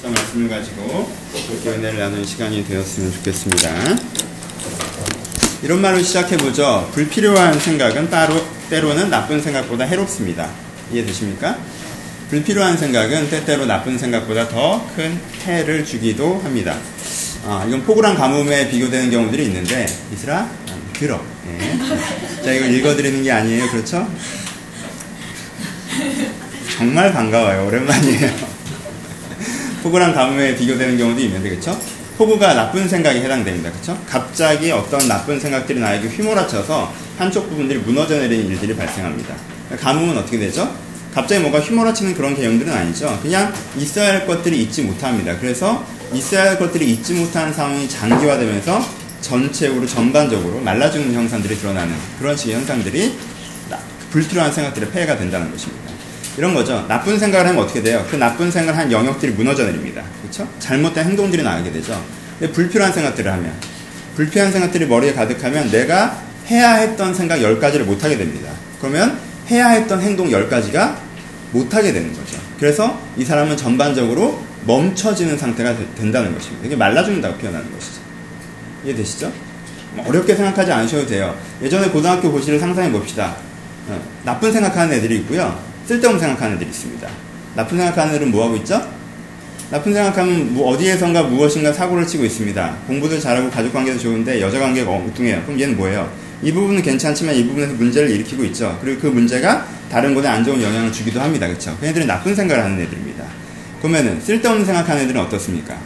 그래서 말씀을 가지고 그렇게 은혜를 나누는 시간이 되었으면 좋겠습니다. 이런 말로 시작해보죠. 불필요한 생각은 때로는 나쁜 생각보다 해롭습니다. 이해되십니까? 불필요한 생각은 때때로 나쁜 생각보다 더 큰 해를 주기도 합니다. 이건 포구랑 가뭄에 비교되는 경우들이 있는데, 이슬아, 들어. 네. 자, 이걸 읽어드리는 게 아니에요. 그렇죠? 정말 반가워요. 오랜만이에요. 폭우랑 가뭄에 비교되는 경우도 있는데, 그렇죠? 폭우가 나쁜 생각에 해당됩니다. 그렇죠? 갑자기 어떤 나쁜 생각들이 나에게 휘몰아쳐서 한쪽 부분들이 무너져 내리는 일들이 발생합니다. 가뭄은 어떻게 되죠? 갑자기 뭔가 휘몰아치는 그런 개념들은 아니죠. 그냥 있어야 할 것들이 있지 못합니다. 그래서 있어야 할 것들이 있지 못한 상황이 장기화되면서 전반적으로 말라 죽는 형상들이 드러나는 그런 식의 현상들이 불필요한 생각들의 폐해가 된다는 것입니다. 이런 거죠. 나쁜 생각을 하면 어떻게 돼요? 그 나쁜 생각을 한 영역들이 무너져 내립니다. 그렇죠? 잘못된 행동들이 나오게 되죠. 근데 불필요한 생각들을 하면, 불필요한 생각들이 머리에 가득하면 내가 해야 했던 생각 10가지를 못하게 됩니다. 그러면 해야 했던 행동 10가지가 못하게 되는 거죠. 그래서 이 사람은 전반적으로 멈춰지는 상태가 된다는 것입니다. 이게 말라 죽는다고 표현하는 것이죠. 이해되시죠? 어렵게 생각하지 않으셔도 돼요. 예전에 고등학교 고시를 상상해 봅시다. 나쁜 생각하는 애들이 있고요. 쓸데없는 생각하는 애들이 있습니다. 나쁜 생각하는 애들은 뭐하고 있죠? 나쁜 생각하면 어디에선가 무엇인가 사고를 치고 있습니다. 공부도 잘하고 가족관계도 좋은데 여자관계가 엉뚱해요. 그럼 얘는 뭐예요? 이 부분은 괜찮지만 이 부분에서 문제를 일으키고 있죠. 그리고 그 문제가 다른 곳에 안 좋은 영향을 주기도 합니다. 그렇죠? 그 애들은 나쁜 생각을 하는 애들입니다. 그러면은 쓸데없는 생각하는 애들은 어떻습니까?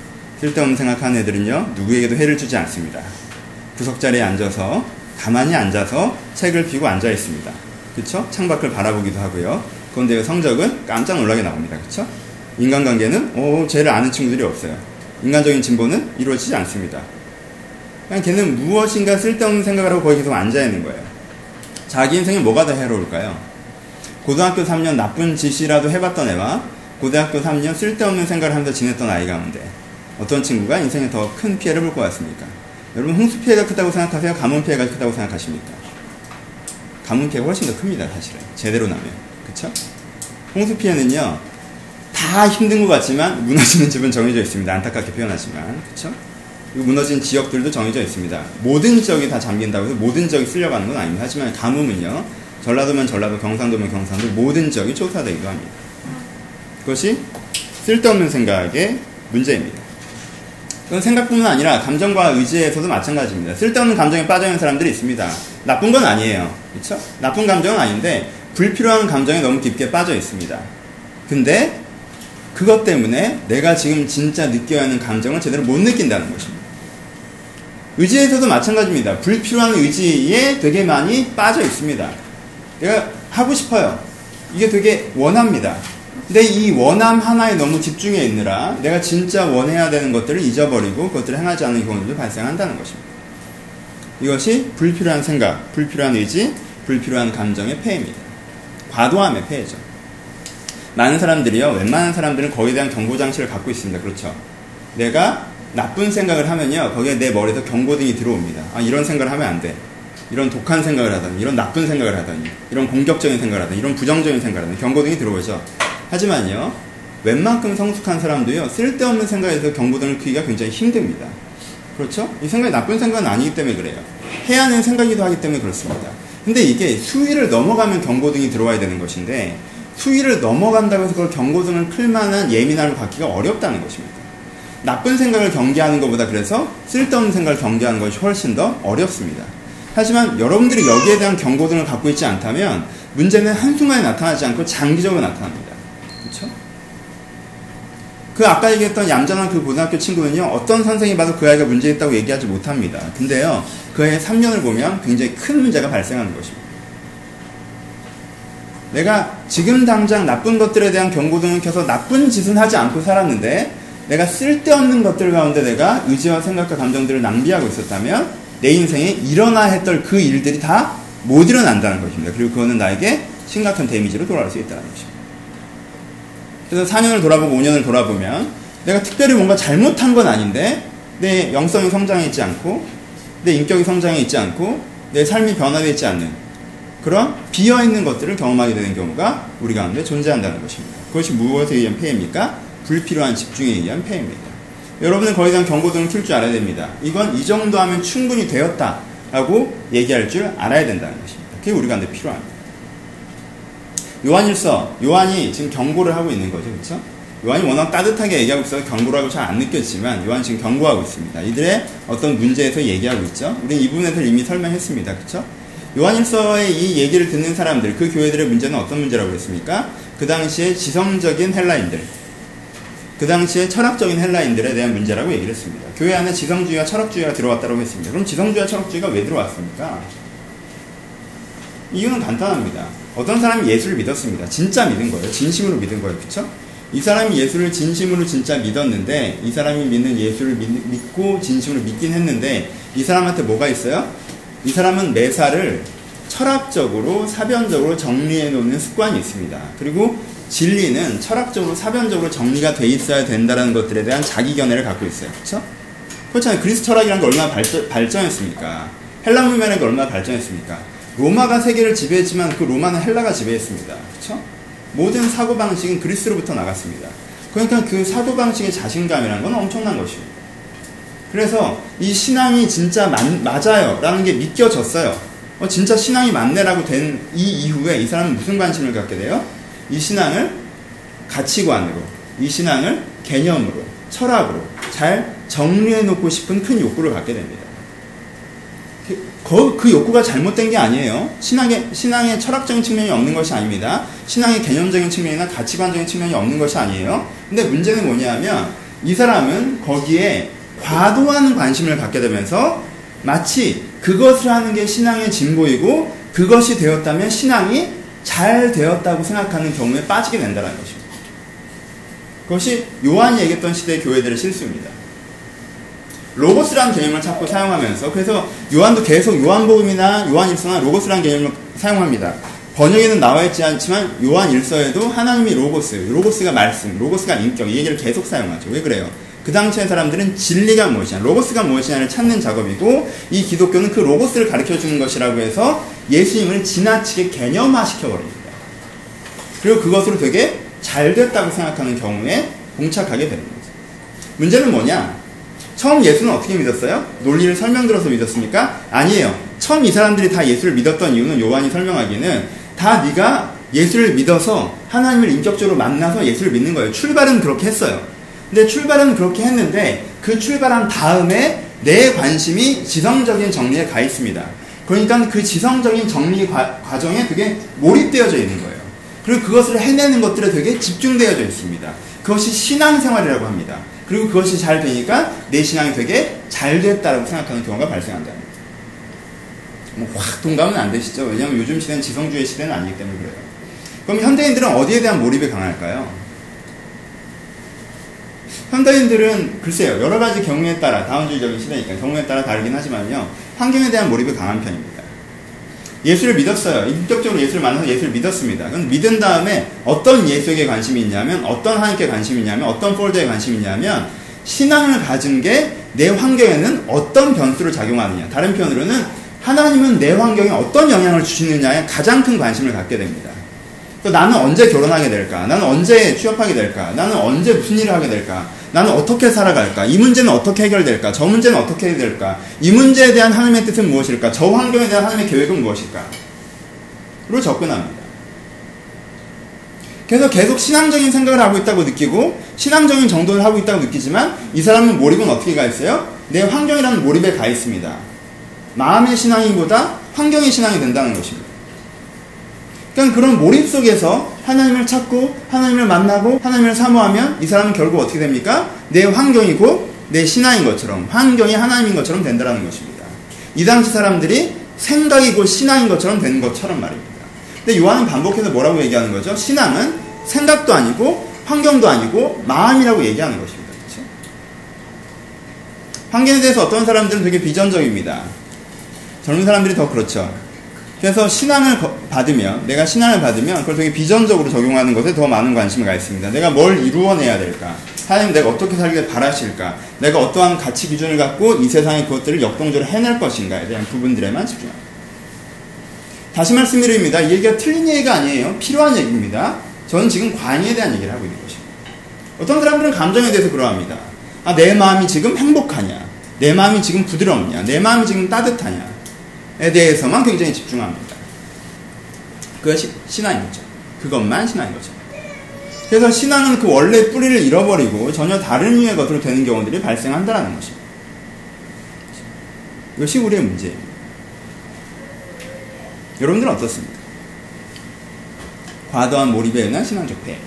쓸데없는 생각하는 애들은요, 누구에게도 해를 주지 않습니다. 구석자리에 앉아서, 가만히 앉아서 책을 펴고 앉아 있습니다. 그렇죠? 창밖을 바라보기도 하고요. 그런데 성적은 깜짝 놀라게 나옵니다. 그렇죠? 인간관계는 쟤를 아는 친구들이 없어요. 인간적인 진보는 이루어지지 않습니다. 그냥 걔는 무엇인가 쓸데없는 생각을 하고 거기 계속 앉아있는 거예요. 자기 인생에 뭐가 더 해로울까요? 고등학교 3년 나쁜 짓이라도 해봤던 애와 고등학교 3년 쓸데없는 생각을 하면서 지냈던 아이 가운데 어떤 친구가 인생에 더 큰 피해를 볼 것 같습니까? 여러분, 홍수 피해가 크다고 생각하세요? 가뭄 피해가 크다고 생각하십니까? 가뭄 피해가 훨씬 더 큽니다. 사실은 제대로 나면. 그렇죠? 홍수 피해는요, 다 힘든 것 같지만 무너지는 집은 정해져 있습니다. 안타깝게 표현하지만, 그렇죠? 그리고 무너진 지역들도 정해져 있습니다. 모든 지역이 다 잠긴다고 해서 모든 지역이 쓸려가는 건 아닙니다. 하지만 가뭄은요, 전라도면 전라도, 경상도면 경상도 모든 지역이 초사되기도 합니다. 그것이 쓸데없는 생각의 문제입니다. 그건 생각뿐만 아니라 감정과 의지에서도 마찬가지입니다. 쓸데없는 감정에 빠져있는 사람들이 있습니다. 나쁜 건 아니에요, 그렇죠? 나쁜 감정은 아닌데 불필요한 감정에 너무 깊게 빠져 있습니다. 근데 그것 때문에 내가 지금 진짜 느껴야 하는 감정을 제대로 못 느낀다는 것입니다. 의지에서도 마찬가지입니다. 불필요한 의지에 되게 많이 빠져 있습니다. 내가 하고 싶어요. 이게 되게 원합니다. 근데 이 원함 하나에 너무 집중해 있느라 내가 진짜 원해야 되는 것들을 잊어버리고 그것들을 행하지 않는 경우도 발생한다는 것입니다. 이것이 불필요한 생각, 불필요한 의지, 불필요한 감정의 폐해입니다. 과도함의 폐해죠. 많은 사람들이요, 웬만한 사람들은 거기에 대한 경고장치를 갖고 있습니다. 그렇죠? 내가 나쁜 생각을 하면요, 거기에 내 머리에서 경고등이 들어옵니다. 이런 생각을 하면 안 돼. 이런 독한 생각을 하다니, 이런 나쁜 생각을 하다니, 이런 공격적인 생각을 하다니, 이런 부정적인 생각을 하다니, 경고등이 들어오죠. 하지만요, 웬만큼 성숙한 사람도요, 쓸데없는 생각에서 경고등을 끄기가 굉장히 힘듭니다. 그렇죠? 이 생각이 나쁜 생각은 아니기 때문에 그래요. 해야 하는 생각이기도 하기 때문에 그렇습니다. 근데 이게 수위를 넘어가면 경고등이 들어와야 되는 것인데, 수위를 넘어간다고 해서 그걸 경고등을 클 만한 예민함을 갖기가 어렵다는 것입니다. 나쁜 생각을 경계하는 것보다 그래서 쓸데없는 생각을 경계하는 것이 훨씬 더 어렵습니다. 하지만 여러분들이 여기에 대한 경고등을 갖고 있지 않다면 문제는 한순간에 나타나지 않고 장기적으로 나타납니다. 그렇죠? 그 아까 얘기했던 얌전한 그 고등학교 친구는요, 어떤 선생이 봐도 그 아이가 문제 있다고 얘기하지 못합니다. 근데요, 그 아이의 3년을 보면 굉장히 큰 문제가 발생하는 것입니다. 내가 지금 당장 나쁜 것들에 대한 경고등을 켜서 나쁜 짓은 하지 않고 살았는데, 내가 쓸데없는 것들 가운데 내가 의지와 생각과 감정들을 낭비하고 있었다면 내 인생에 일어나야 했던 그 일들이 다 못 일어난다는 것입니다. 그리고 그거는 나에게 심각한 데미지로 돌아올 수 있다는 것입니다. 그래서 4년을 돌아보고 5년을 돌아보면 내가 특별히 뭔가 잘못한 건 아닌데 내 영성이 성장해 있지 않고 내 인격이 성장해 있지 않고 내 삶이 변화되어 있지 않는 그런 비어있는 것들을 경험하게 되는 경우가 우리 가운데 존재한다는 것입니다. 그것이 무엇에 의한 폐해입니까? 불필요한 집중에 의한 폐해입니다. 여러분은 더 이상 경고등을 틀 줄 알아야 됩니다. 이건 이 정도 하면 충분히 되었다 라고 얘기할 줄 알아야 된다는 것입니다. 그게 우리가 근데 필요합니다. 요한이 지금 경고를 하고 있는 거죠. 그렇죠? 요한이 워낙 따뜻하게 얘기하고 있어서 경고라고 잘 안 느꼈지만 요한이 지금 경고하고 있습니다. 이들의 어떤 문제에서 얘기하고 있죠. 우린 이 부분에서 이미 설명했습니다. 그렇죠? 요한일서의 이 얘기를 듣는 사람들, 그 교회들의 문제는 어떤 문제라고 했습니까? 그 당시에 지성적인 헬라인들, 그 당시에 철학적인 헬라인들에 대한 문제라고 얘기를 했습니다. 교회 안에 지성주의와 철학주의가 들어왔다고 했습니다. 그럼 지성주의와 철학주의가 왜 들어왔습니까? 이유는 간단합니다. 어떤 사람이 예수를 믿었습니다. 진짜 믿은 거예요. 진심으로 믿은 거예요. 그쵸? 이 사람이 예수를 진심으로 진짜 믿었는데, 이 사람이 믿는 예수를 믿고 진심으로 믿긴 했는데, 이 사람한테 뭐가 있어요? 이 사람은 매사를 철학적으로 사변적으로 정리해 놓는 습관이 있습니다. 그리고 진리는 철학적으로 사변적으로 정리가 돼 있어야 된다는 것들에 대한 자기 견해를 갖고 있어요. 그렇죠? 그렇잖아요. 그리스 철학이라는 게 얼마나 발전했습니까? 헬라 문명이라는 게 얼마나 발전했습니까? 로마가 세계를 지배했지만 그 로마는 헬라가 지배했습니다. 그렇죠? 모든 사고방식은 그리스로부터 나갔습니다. 그러니까 그 사고방식의 자신감이라는 건 엄청난 것입니다. 그래서 이 신앙이 진짜 맞아요 라는 게 믿겨졌어요. 진짜 신앙이 맞네라고 된 이 이후에 이 사람은 무슨 관심을 갖게 돼요? 이 신앙을 가치관으로, 이 신앙을 개념으로, 철학으로 잘 정리해놓고 싶은 큰 욕구를 갖게 됩니다. 그 욕구가 잘못된 게 아니에요. 신앙의 철학적인 측면이 없는 것이 아닙니다. 신앙의 개념적인 측면이나 가치관적인 측면이 없는 것이 아니에요. 근데 문제는 뭐냐면 이 사람은 거기에 과도한 관심을 갖게 되면서 마치 그것을 하는 게 신앙의 진보이고 그것이 되었다면 신앙이 잘 되었다고 생각하는 경우에 빠지게 된다는 것입니다. 그것이 요한이 얘기했던 시대의 교회들의 실수입니다. 로고스라는 개념을 자꾸 사용하면서, 그래서 요한도 계속 요한복음이나 요한일서나 로고스라는 개념을 사용합니다. 번역에는 나와있지 않지만 요한일서에도 하나님이 로고스, 로고스가 말씀, 로고스가 인격, 이 얘기를 계속 사용하죠. 왜 그래요? 그 당시의 사람들은 진리가 무엇이냐, 로고스가 무엇이냐를 찾는 작업이고, 이 기독교는 그 로고스를 가르쳐주는 것이라고 해서 예수님을 지나치게 개념화시켜버립니다. 그리고 그것으로 되게 잘 됐다고 생각하는 경우에 봉착하게 되는 거죠. 문제는 뭐냐? 처음 예수는 어떻게 믿었어요? 논리를 설명들어서 믿었습니까? 아니에요. 처음 이 사람들이 다 예수를 믿었던 이유는 요한이 설명하기는 다 네가 예수를 믿어서 하나님을 인격적으로 만나서 예수를 믿는 거예요. 출발은 그렇게 했어요. 근데 출발은 그렇게 했는데 그 출발한 다음에 내 관심이 지성적인 정리에 가 있습니다. 그러니까 그 지성적인 정리 과정에 되게 몰입되어져 있는 거예요. 그리고 그것을 해내는 것들에 되게 집중되어져 있습니다. 그것이 신앙생활이라고 합니다. 그리고 그것이 잘 되니까 내 신앙이 되게 잘 됐다라고 생각하는 경우가 발생한다는 거죠. 뭐 확 동감은 안 되시죠? 왜냐하면 요즘 시대는 지성주의 시대는 아니기 때문에 그래요. 그럼 현대인들은 어디에 대한 몰입이 강할까요? 현대인들은 글쎄요, 여러 가지 경우에 따라, 다원주의적인 시대니까 경우에 따라 다르긴 하지만요, 환경에 대한 몰입이 강한 편입니다. 예수를 믿었어요. 인격적으로 예수를 만나서 예수를 믿었습니다. 그럼 믿은 다음에 어떤 예수에게 관심이 있냐면, 어떤 하나님께 관심이 있냐면, 어떤 폴더에 관심이 있냐면, 신앙을 가진 게 내 환경에는 어떤 변수를 작용하느냐, 다른 표현으로는 하나님은 내 환경에 어떤 영향을 주시느냐에 가장 큰 관심을 갖게 됩니다. 또 나는 언제 결혼하게 될까? 나는 언제 취업하게 될까? 나는 언제 무슨 일을 하게 될까? 나는 어떻게 살아갈까? 이 문제는 어떻게 해결될까? 저 문제는 어떻게 해야 될까? 이 문제에 대한 하나님의 뜻은 무엇일까? 저 환경에 대한 하나님의 계획은 무엇일까? 로 접근합니다. 그래서 계속 신앙적인 생각을 하고 있다고 느끼고 신앙적인 정도를 하고 있다고 느끼지만 이 사람은 몰입은 어떻게 가 있어요? 내 환경이라는 몰입에 가 있습니다. 마음의 신앙이보다 환경의 신앙이 된다는 것입니다. 그러니까 그런 몰입 속에서 하나님을 찾고 하나님을 만나고 하나님을 사모하면 이 사람은 결국 어떻게 됩니까? 내 환경이고 내 신앙인 것처럼, 환경이 하나님인 것처럼 된다는 것입니다. 이 당시 사람들이 생각이고 신앙인 것처럼 된 것처럼 말입니다. 근데 요한은 반복해서 뭐라고 얘기하는 거죠? 신앙은 생각도 아니고 환경도 아니고 마음이라고 얘기하는 것입니다. 그렇죠? 환경에 대해서 어떤 사람들은 되게 비전적입니다. 젊은 사람들이 더 그렇죠. 그래서 내가 신앙을 받으면 그걸 되게 비전적으로 적용하는 것에 더 많은 관심이 가 있습니다. 내가 뭘 이루어내야 될까? 하나님 내가 어떻게 살길 바라실까? 내가 어떠한 가치 기준을 갖고 이 세상의 그것들을 역동적으로 해낼 것인가에 대한 부분들에만 집중합니다. 다시 말씀드립니다. 이 얘기가 틀린 얘기가 아니에요. 필요한 얘기입니다. 저는 지금 관의에 대한 얘기를 하고 있는 것입니다. 어떤 사람들은 감정에 대해서 그러합니다. 아, 내 마음이 지금 행복하냐, 내 마음이 지금 부드럽냐, 내 마음이 지금 따뜻하냐에 대해서만 굉장히 집중합니다. 그것이 신앙인 거죠. 그것만 신앙인 거죠. 그래서 신앙은 그 원래 뿌리를 잃어버리고 전혀 다른 유의 것으로 되는 경우들이 발생한다는 것입니다. 이것이 우리의 문제입니다. 여러분들은 어떻습니까? 과도한 몰입에 의한 신앙적 폐해.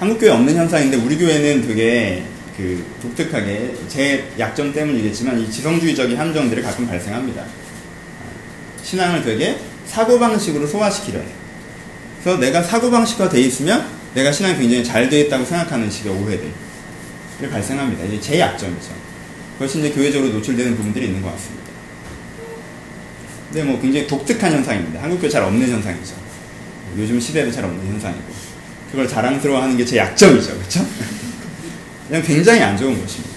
한국교회 없는 현상인데 우리 교회는 되게 그 독특하게, 제 약점 때문이겠지만 이 지성주의적인 함정들이 가끔 발생합니다. 신앙을 되게 사고방식으로 소화시키려 해요. 그래서 내가 사고방식화 돼 있으면 내가 신앙이 굉장히 잘 돼 있다고 생각하는 식의 오해들이 발생합니다. 이제 제 약점이죠. 그것이 이제 교회적으로 노출되는 부분들이 있는 것 같습니다. 근데 뭐 굉장히 독특한 현상입니다. 한국교회 잘 없는 현상이죠. 요즘 시대에도 잘 없는 현상이고, 그걸 자랑스러워하는 게 제 약점이죠. 그렇죠? 그냥 굉장히 안 좋은 것입니다.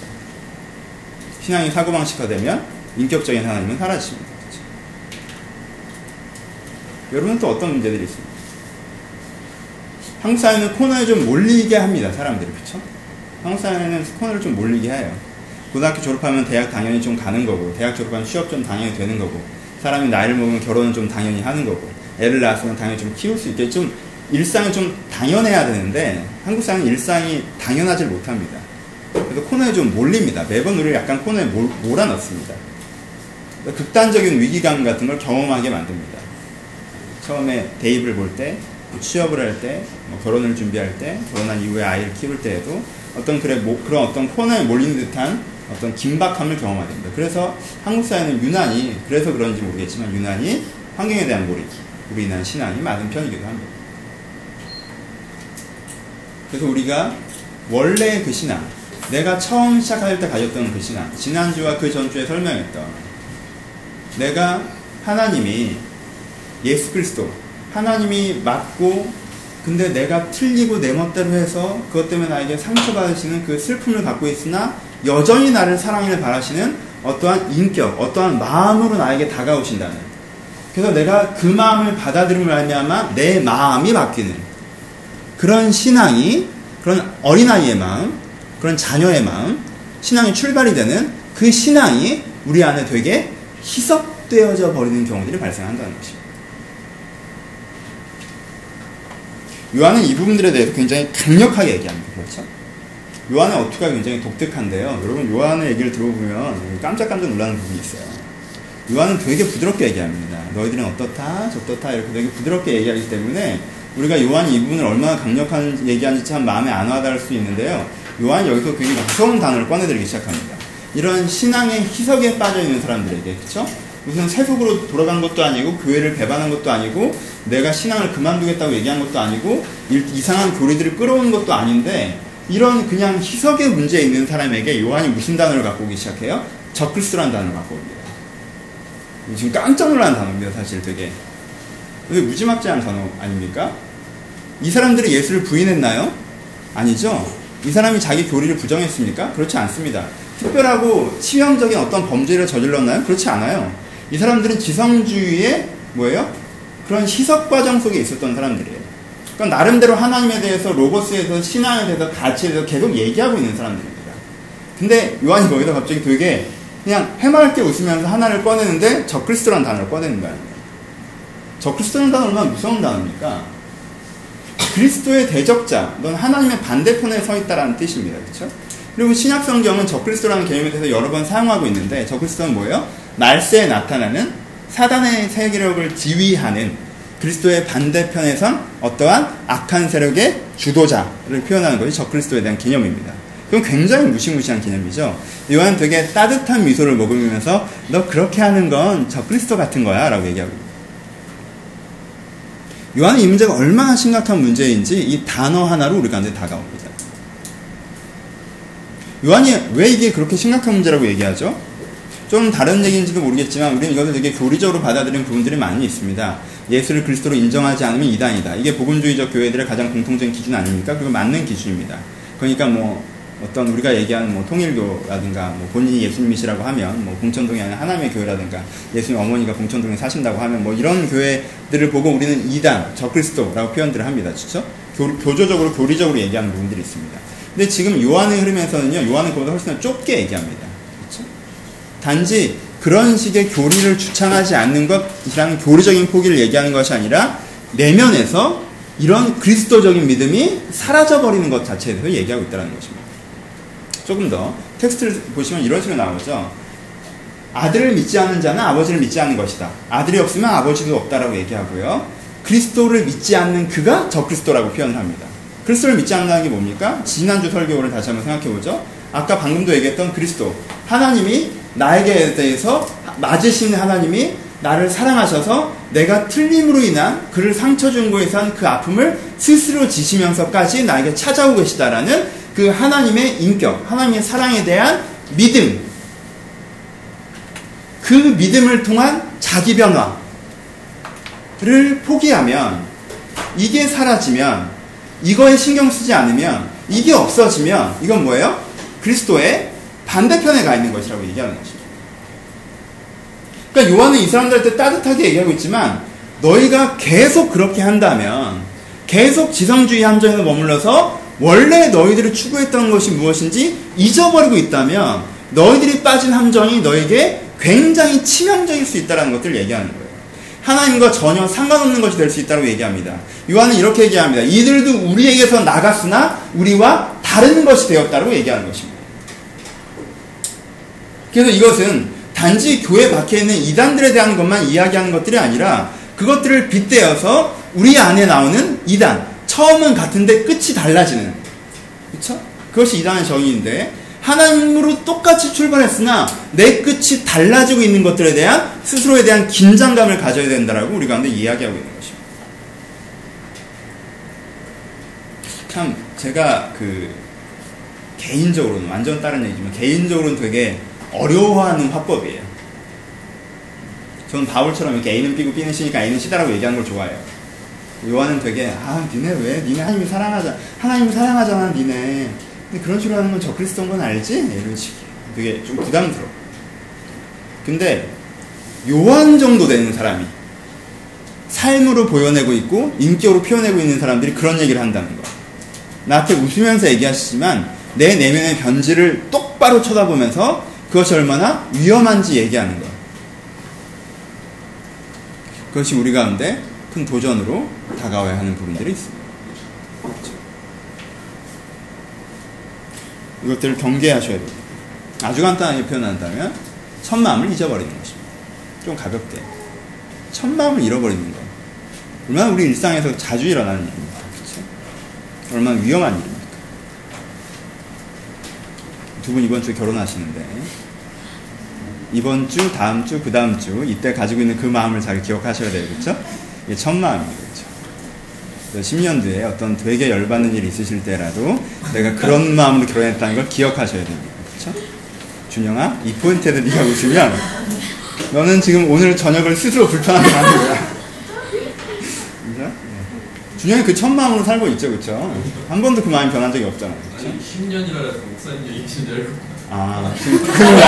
신앙이 사고방식화되면 인격적인 하나님은 사라집니다. 그렇죠? 여러분은 또 어떤 문제들이 있습니까? 한국 사회는 코너에 좀 몰리게 합니다, 사람들이. 그쵸? 한국 사회는 코너를 좀 몰리게 해요. 고등학교 졸업하면 대학 당연히 좀 가는 거고, 대학 졸업하면 취업 좀 당연히 되는 거고, 사람이 나이를 먹으면 결혼은 좀 당연히 하는 거고, 애를 낳았으면 당연히 좀 키울 수 있게, 좀 일상은 좀 당연해야 되는데, 한국 사회는 일상이 당연하지 못합니다. 그래서 코너에 좀 몰립니다. 매번 우리를 약간 코너에 몰아넣습니다. 극단적인 위기감 같은 걸 경험하게 만듭니다. 처음에 대입을 볼 때, 취업을 할 때, 뭐 결혼을 준비할 때, 결혼한 이후에 아이를 키울 때에도 어떤 그런 어떤 코너에 몰린 듯한 어떤 긴박함을 경험해야 됩니다. 그래서 한국 사회는 유난히, 그래서 그런지 모르겠지만 유난히 환경에 대한 몰입으로 인한 신앙이 많은 편이기도 합니다. 그래서 우리가 원래의 그 신앙, 내가 처음 시작할 때 가졌던 그 신앙, 지난주와 그 전주에 설명했던, 내가 하나님이 예수 그리스도, 하나님이 맞고, 근데 내가 틀리고 내 멋대로 해서 그것 때문에 나에게 상처받으시는 그 슬픔을 갖고 있으나 여전히 나를 사랑을 바라시는 어떠한 인격, 어떠한 마음으로 나에게 다가오신다는, 그래서 내가 그 마음을 받아들임을 알면 내 마음이 바뀌는 그런 신앙이, 그런 어린아이의 마음, 그런 자녀의 마음, 신앙이 출발이 되는 그 신앙이 우리 안에 되게 희석되어져 버리는 경우들이 발생한다는 것입니다. 요한은 이 부분들에 대해서 굉장히 강력하게 얘기합니다. 그렇죠? 요한의 어투가 굉장히 독특한데요. 여러분, 요한의 얘기를 들어보면 깜짝깜짝 놀라는 부분이 있어요. 요한은 되게 부드럽게 얘기합니다. 너희들은 어떻다, 저떻다, 이렇게 되게 부드럽게 얘기하기 때문에 우리가 요한이 이 부분을 얼마나 강력한 얘기하는지 참 마음에 안 와닿을 수 있는데요. 요한이 여기서 굉장히 무서운 단어를 꺼내들기 시작합니다. 이런 신앙의 희석에 빠져있는 사람들에게, 그렇죠? 무슨 세속으로 돌아간 것도 아니고, 교회를 배반한 것도 아니고, 내가 신앙을 그만두겠다고 얘기한 것도 아니고, 이상한 교리들을 끌어오는 것도 아닌데, 이런 그냥 희석의 문제에 있는 사람에게 요한이 무슨 단어를 갖고 오기 시작해요? 적그리스도라는 단어를 갖고 옵니다. 지금 깜짝 놀란 단어입니다. 사실 되게 무지막지한 단어 아닙니까? 이 사람들이 예수를 부인했나요? 아니죠. 이 사람이 자기 교리를 부정했습니까? 그렇지 않습니다. 특별하고 치명적인 어떤 범죄를 저질렀나요? 그렇지 않아요. 이 사람들은 지성주의의 뭐예요? 그런 희석 과정 속에 있었던 사람들이에요. 그러니까 나름대로 하나님에 대해서, 로고스에서, 신앙에 대해서, 가치에 대해서 계속 얘기하고 있는 사람들입니다. 근데 요한이 거기서 갑자기 되게 그냥 해맑게 웃으면서 하나를 꺼내는데 적그리스도라는 단어를 꺼내는 거 아닙니까? 적그리스도라는 단어 얼마나 무서운 단어입니까? 그리스도의 대적자, 넌 하나님의 반대편에 서 있다라는 뜻입니다. 그렇죠? 그리고 신약성경은 적그리스도라는 개념에 대해서 여러 번 사용하고 있는데, 적그리스도는 뭐예요? 말세에 나타나는 사단의 세력을 지휘하는, 그리스도의 반대편에 선 어떠한 악한 세력의 주도자를 표현하는 것이 적그리스도에 대한 개념입니다. 그건 굉장히 무시무시한 개념이죠. 요한은 되게 따뜻한 미소를 머금으면서 너 그렇게 하는 건 적그리스도 같은 거야 라고 얘기하고 있습니다. 요한은 이 문제가 얼마나 심각한 문제인지 이 단어 하나로 우리가 완전히 다가옵니다. 요한이 왜 이게 그렇게 심각한 문제라고 얘기하죠? 좀 다른 얘기인지도 모르겠지만 우리는 이것을 되게 교리적으로 받아들이는 부분들이 많이 있습니다. 예수를 그리스도로 인정하지 않으면 이단이다. 이게 복음주의적 교회들의 가장 공통적인 기준 아닙니까? 그거 맞는 기준입니다. 그러니까 뭐 어떤 우리가 얘기하는 뭐 통일교라든가, 뭐 본인이 예수님이시라고 하면 뭐 공천동이 아닌 하나님의 교회라든가, 예수님 어머니가 공천동에 사신다고 하면 뭐 이런 교회들을 보고 우리는 이단, 적그리스도라고 표현들을 합니다. 그렇죠? 교조적으로 교리적으로 얘기하는 부분들이 있습니다. 근데 지금 요한의 흐름에서는요, 요한은 그보다 훨씬 더 좁게 얘기합니다. 그렇죠? 단지 그런 식의 교리를 주창하지 않는 것이라는 교리적인 포기를 얘기하는 것이 아니라 내면에서 이런 그리스도적인 믿음이 사라져버리는 것 자체에 대해서 얘기하고 있다는 것입니다. 조금 더 텍스트를 보시면 이런 식으로 나오죠. 아들을 믿지 않은 자는 아버지를 믿지 않는 것이다. 아들이 없으면 아버지도 없다라고 얘기하고요. 그리스도를 믿지 않는 그가 저 그리스도라고 표현을 합니다. 그리스도를 믿지 않는다는 게 뭡니까? 지난주 설교를 다시 한번 생각해보죠. 아까 방금도 얘기했던 그리스도, 하나님이 나에게 대해서 맞으신 하나님이 나를 사랑하셔서 내가 틀림으로 인한 그를 상처 준 것에 대한 그 아픔을 스스로 지시면서까지 나에게 찾아오고 계시다라는 그 하나님의 인격, 하나님의 사랑에 대한 믿음, 그 믿음을 통한 자기 변화를 포기하면, 이게 사라지면, 이거에 신경 쓰지 않으면, 이게 없어지면 이건 뭐예요? 그리스도의 반대편에 가 있는 것이라고 얘기하는 것입니다. 그러니까 요한은 이 사람들한테 따뜻하게 얘기하고 있지만, 너희가 계속 그렇게 한다면, 계속 지성주의 함정에 머물러서 원래 너희들이 추구했던 것이 무엇인지 잊어버리고 있다면 너희들이 빠진 함정이 너에게 굉장히 치명적일 수 있다는 것들을 얘기하는 거예요. 하나님과 전혀 상관없는 것이 될 수 있다고 얘기합니다. 요한은 이렇게 얘기합니다. 이들도 우리에게서 나갔으나 우리와 다른 것이 되었다고 얘기하는 것입니다. 그래서 이것은 단지 교회 밖에 있는 이단들에 대한 것만 이야기하는 것들이 아니라 그것들을 빗대어서 우리 안에 나오는 이단, 처음은 같은데 끝이 달라지는, 그렇죠? 그것이 이단의 정의인데, 하나님으로 똑같이 출발했으나 내 끝이 달라지고 있는 것들에 대한, 스스로에 대한 긴장감을 가져야 된다라고 우리가 오늘 이야기하고 있는 것입니다. 참 제가 개인적으로는, 완전 다른 얘기지만 개인적으로는 되게 어려워하는 화법이에요. 저는 바울처럼 이렇게 A는 B고 B는 C니까 A는 C다라고 얘기하는 걸 좋아해요. 요한은 되게, 니네 하나님이 사랑하자, 하나님이 사랑하잖아, 니네. 근데 그런 식으로 하는 건 저 그리스도인 건 알지? 이런 식이 되게 좀 부담스러워. 근데 요한 정도 되는 사람이 삶으로 보여내고 있고 인격으로 표현하고 있는 사람들이 그런 얘기를 한다는 거. 나한테 웃으면서 얘기하시지만 내 내면의 변질을 똑바로 쳐다보면서 그것이 얼마나 위험한지 얘기하는 거. 그것이 우리 가운데 큰 도전으로 다가와야 하는 부분들이 있습니다. 그렇죠. 이것들을 경계하셔야 됩니다. 아주 간단하게 표현한다면 첫 마음을 잊어버리는 것입니다. 좀 가볍게. 첫 마음을 잃어버리는 것. 얼마나 우리 일상에서 자주 일어나는 일입니까? 그렇죠? 얼마나 위험한 일입니까? 두 분 이번 주에 결혼하시는데 이번 주, 다음 주, 그 다음 주 이때 가지고 있는 그 마음을 잘 기억하셔야 돼요. 그렇죠? 이게 첫 마음이겠죠. 10년 뒤에 어떤 되게 열받는 일이 있으실 때라도 내가 그런 마음으로 결혼했다는 걸 기억하셔야 됩니다. 그렇죠? 준영아, 이 포인트에서 네가 웃으면 너는 지금 오늘 저녁을 스스로 불편하게 하는 거야. 그렇죠? 준영이 그 첫 마음으로 살고 있죠. 그렇죠? 한 번도 그 마음이 변한 적이 없잖아요. 그렇죠? 아니, 10년이라서 목사님 얘기 20년 알고. 아, 지금 그걸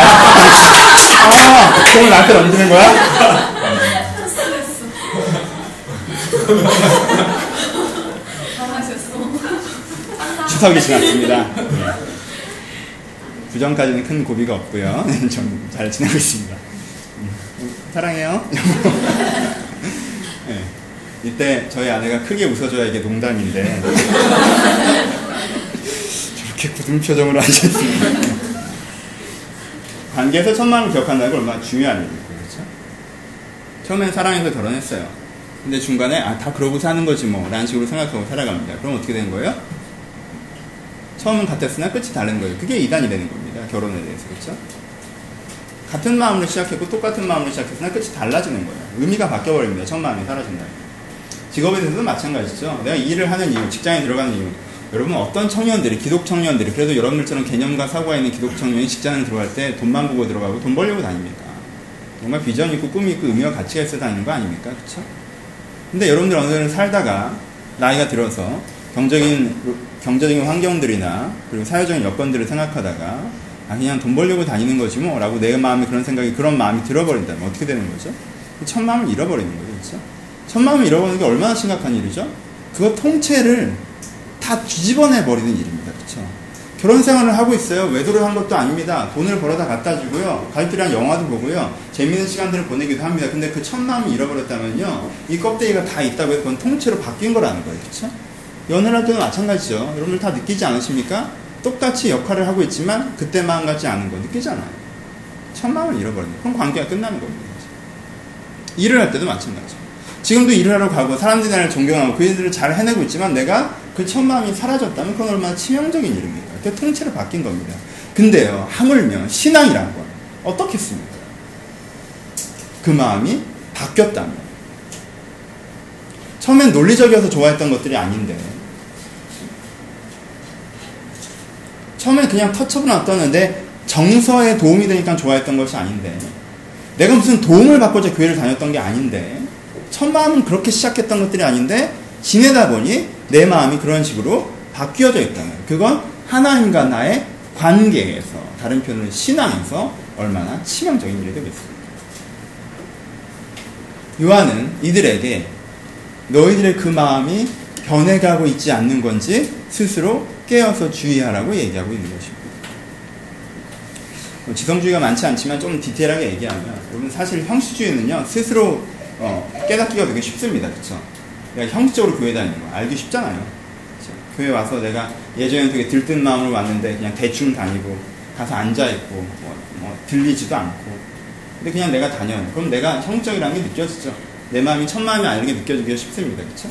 나한테 던지는 거야? 추석이 지났습니다. 부정까지는 큰 고비가 없고요. 좀 잘 지내고 있습니다. 사랑해요. 네. 이때 저희 아내가 크게 웃어줘야 이게 농담인데 저렇게 굳은 표정으로 하셨습니다. 관계에서 천만을 기억한다는 게 얼마나 중요한 일이고, 그렇죠? 처음엔 사랑해서 결혼했어요. 근데 중간에 다 그러고 사는 거지 뭐 라는 식으로 생각하고 살아갑니다. 그럼 어떻게 되는 거예요? 처음은 같았으나 끝이 다른 거예요. 그게 이단이 되는 겁니다. 결혼에 대해서. 그렇죠? 같은 마음으로 시작했고 똑같은 마음으로 시작했으나 끝이 달라지는 거예요. 의미가 바뀌어버립니다. 첫 마음이 사라진다. 직업에 대해서도 마찬가지죠. 내가 일을 하는 이유, 직장에 들어가는 이유. 여러분, 어떤 청년들이, 기독 청년들이, 그래도 여러분들처럼 개념과 사고가 있는 기독 청년이 직장에 들어갈 때 돈만 보고 들어가고 돈 벌려고 다닙니까? 정말 비전이 있고 꿈이 있고 의미와 가치가 있어 다니는 거 아닙니까? 그렇죠? 근데 여러분들 어느 정도 살다가 나이가 들어서 경제적인 환경들이나 그리고 사회적인 여건들을 생각하다가 그냥 돈 벌려고 다니는 거지 뭐 라고 내 마음에 그런 마음이 들어버린다면 어떻게 되는 거죠? 첫 마음을 잃어버리는 거죠. 그렇죠? 첫 마음을 잃어버리는 게 얼마나 심각한 일이죠? 그거 통째를 다 뒤집어내 버리는 일입니다. 그렇죠? 결혼 생활을 하고 있어요. 외도를 한 것도 아닙니다. 돈을 벌어다 갖다 주고요. 가족들이랑 영화도 보고요. 재미있는 시간들을 보내기도 합니다. 근데 그 첫 마음을 잃어버렸다면요. 이 껍데기가 다 있다고 해서 그건 통째로 바뀐 거라는 거예요. 그렇죠? 연애할 때도 마찬가지죠. 여러분들 다 느끼지 않으십니까? 똑같이 역할을 하고 있지만 그때 마음 같지 않은 거 느끼잖아요. 첫 마음을 잃어버리는 거. 그럼 관계가 끝나는 겁니다. 일을 할 때도 마찬가지죠. 지금도 일을 하러 가고 사람들이 나를 존경하고 그 일들을 잘 해내고 있지만 내가 그 첫 마음이 사라졌다면 그건 얼마나 치명적인 일입니까? 그게 통째로 바뀐 겁니다. 근데요, 하물며 신앙이란 건 어떻겠습니까? 그 마음이 바뀌었다면 처음엔 논리적이어서 좋아했던 것들이 아닌데 처음에 그냥 터치업을 놨었는데 정서에 도움이 되니까 좋아했던 것이 아닌데 내가 무슨 도움을 받고자 교회를 다녔던 게 아닌데 첫 마음은 그렇게 시작했던 것들이 아닌데 지내다 보니 내 마음이 그런 식으로 바뀌어져 있다는 그건 하나님과 나의 관계에서 다른 표현으로 신앙에서 얼마나 치명적인 일이 되겠습니까? 요한은 이들에게 너희들의 그 마음이 변해가고 있지 않는 건지 스스로 깨어서 주의하라고 얘기하고 있는 것입니다. 지성주의가 많지 않지만 좀 디테일하게 얘기하면 여러분 사실 형식주의는요 스스로 깨닫기가 되게 쉽습니다. 그렇죠? 내가 형식적으로 교회 다니는 거 알기 쉽잖아요. 그쵸? 교회 와서 내가 예전에 되게 들뜬 마음으로 왔는데 그냥 대충 다니고 가서 앉아있고 뭐 들리지도 않고 근데 그냥 내가 다녀요. 그럼 내가 형식적이라는 게 느껴지죠. 내 마음이 첫 마음이 아니게 느껴지기가 쉽습니다. 그렇죠?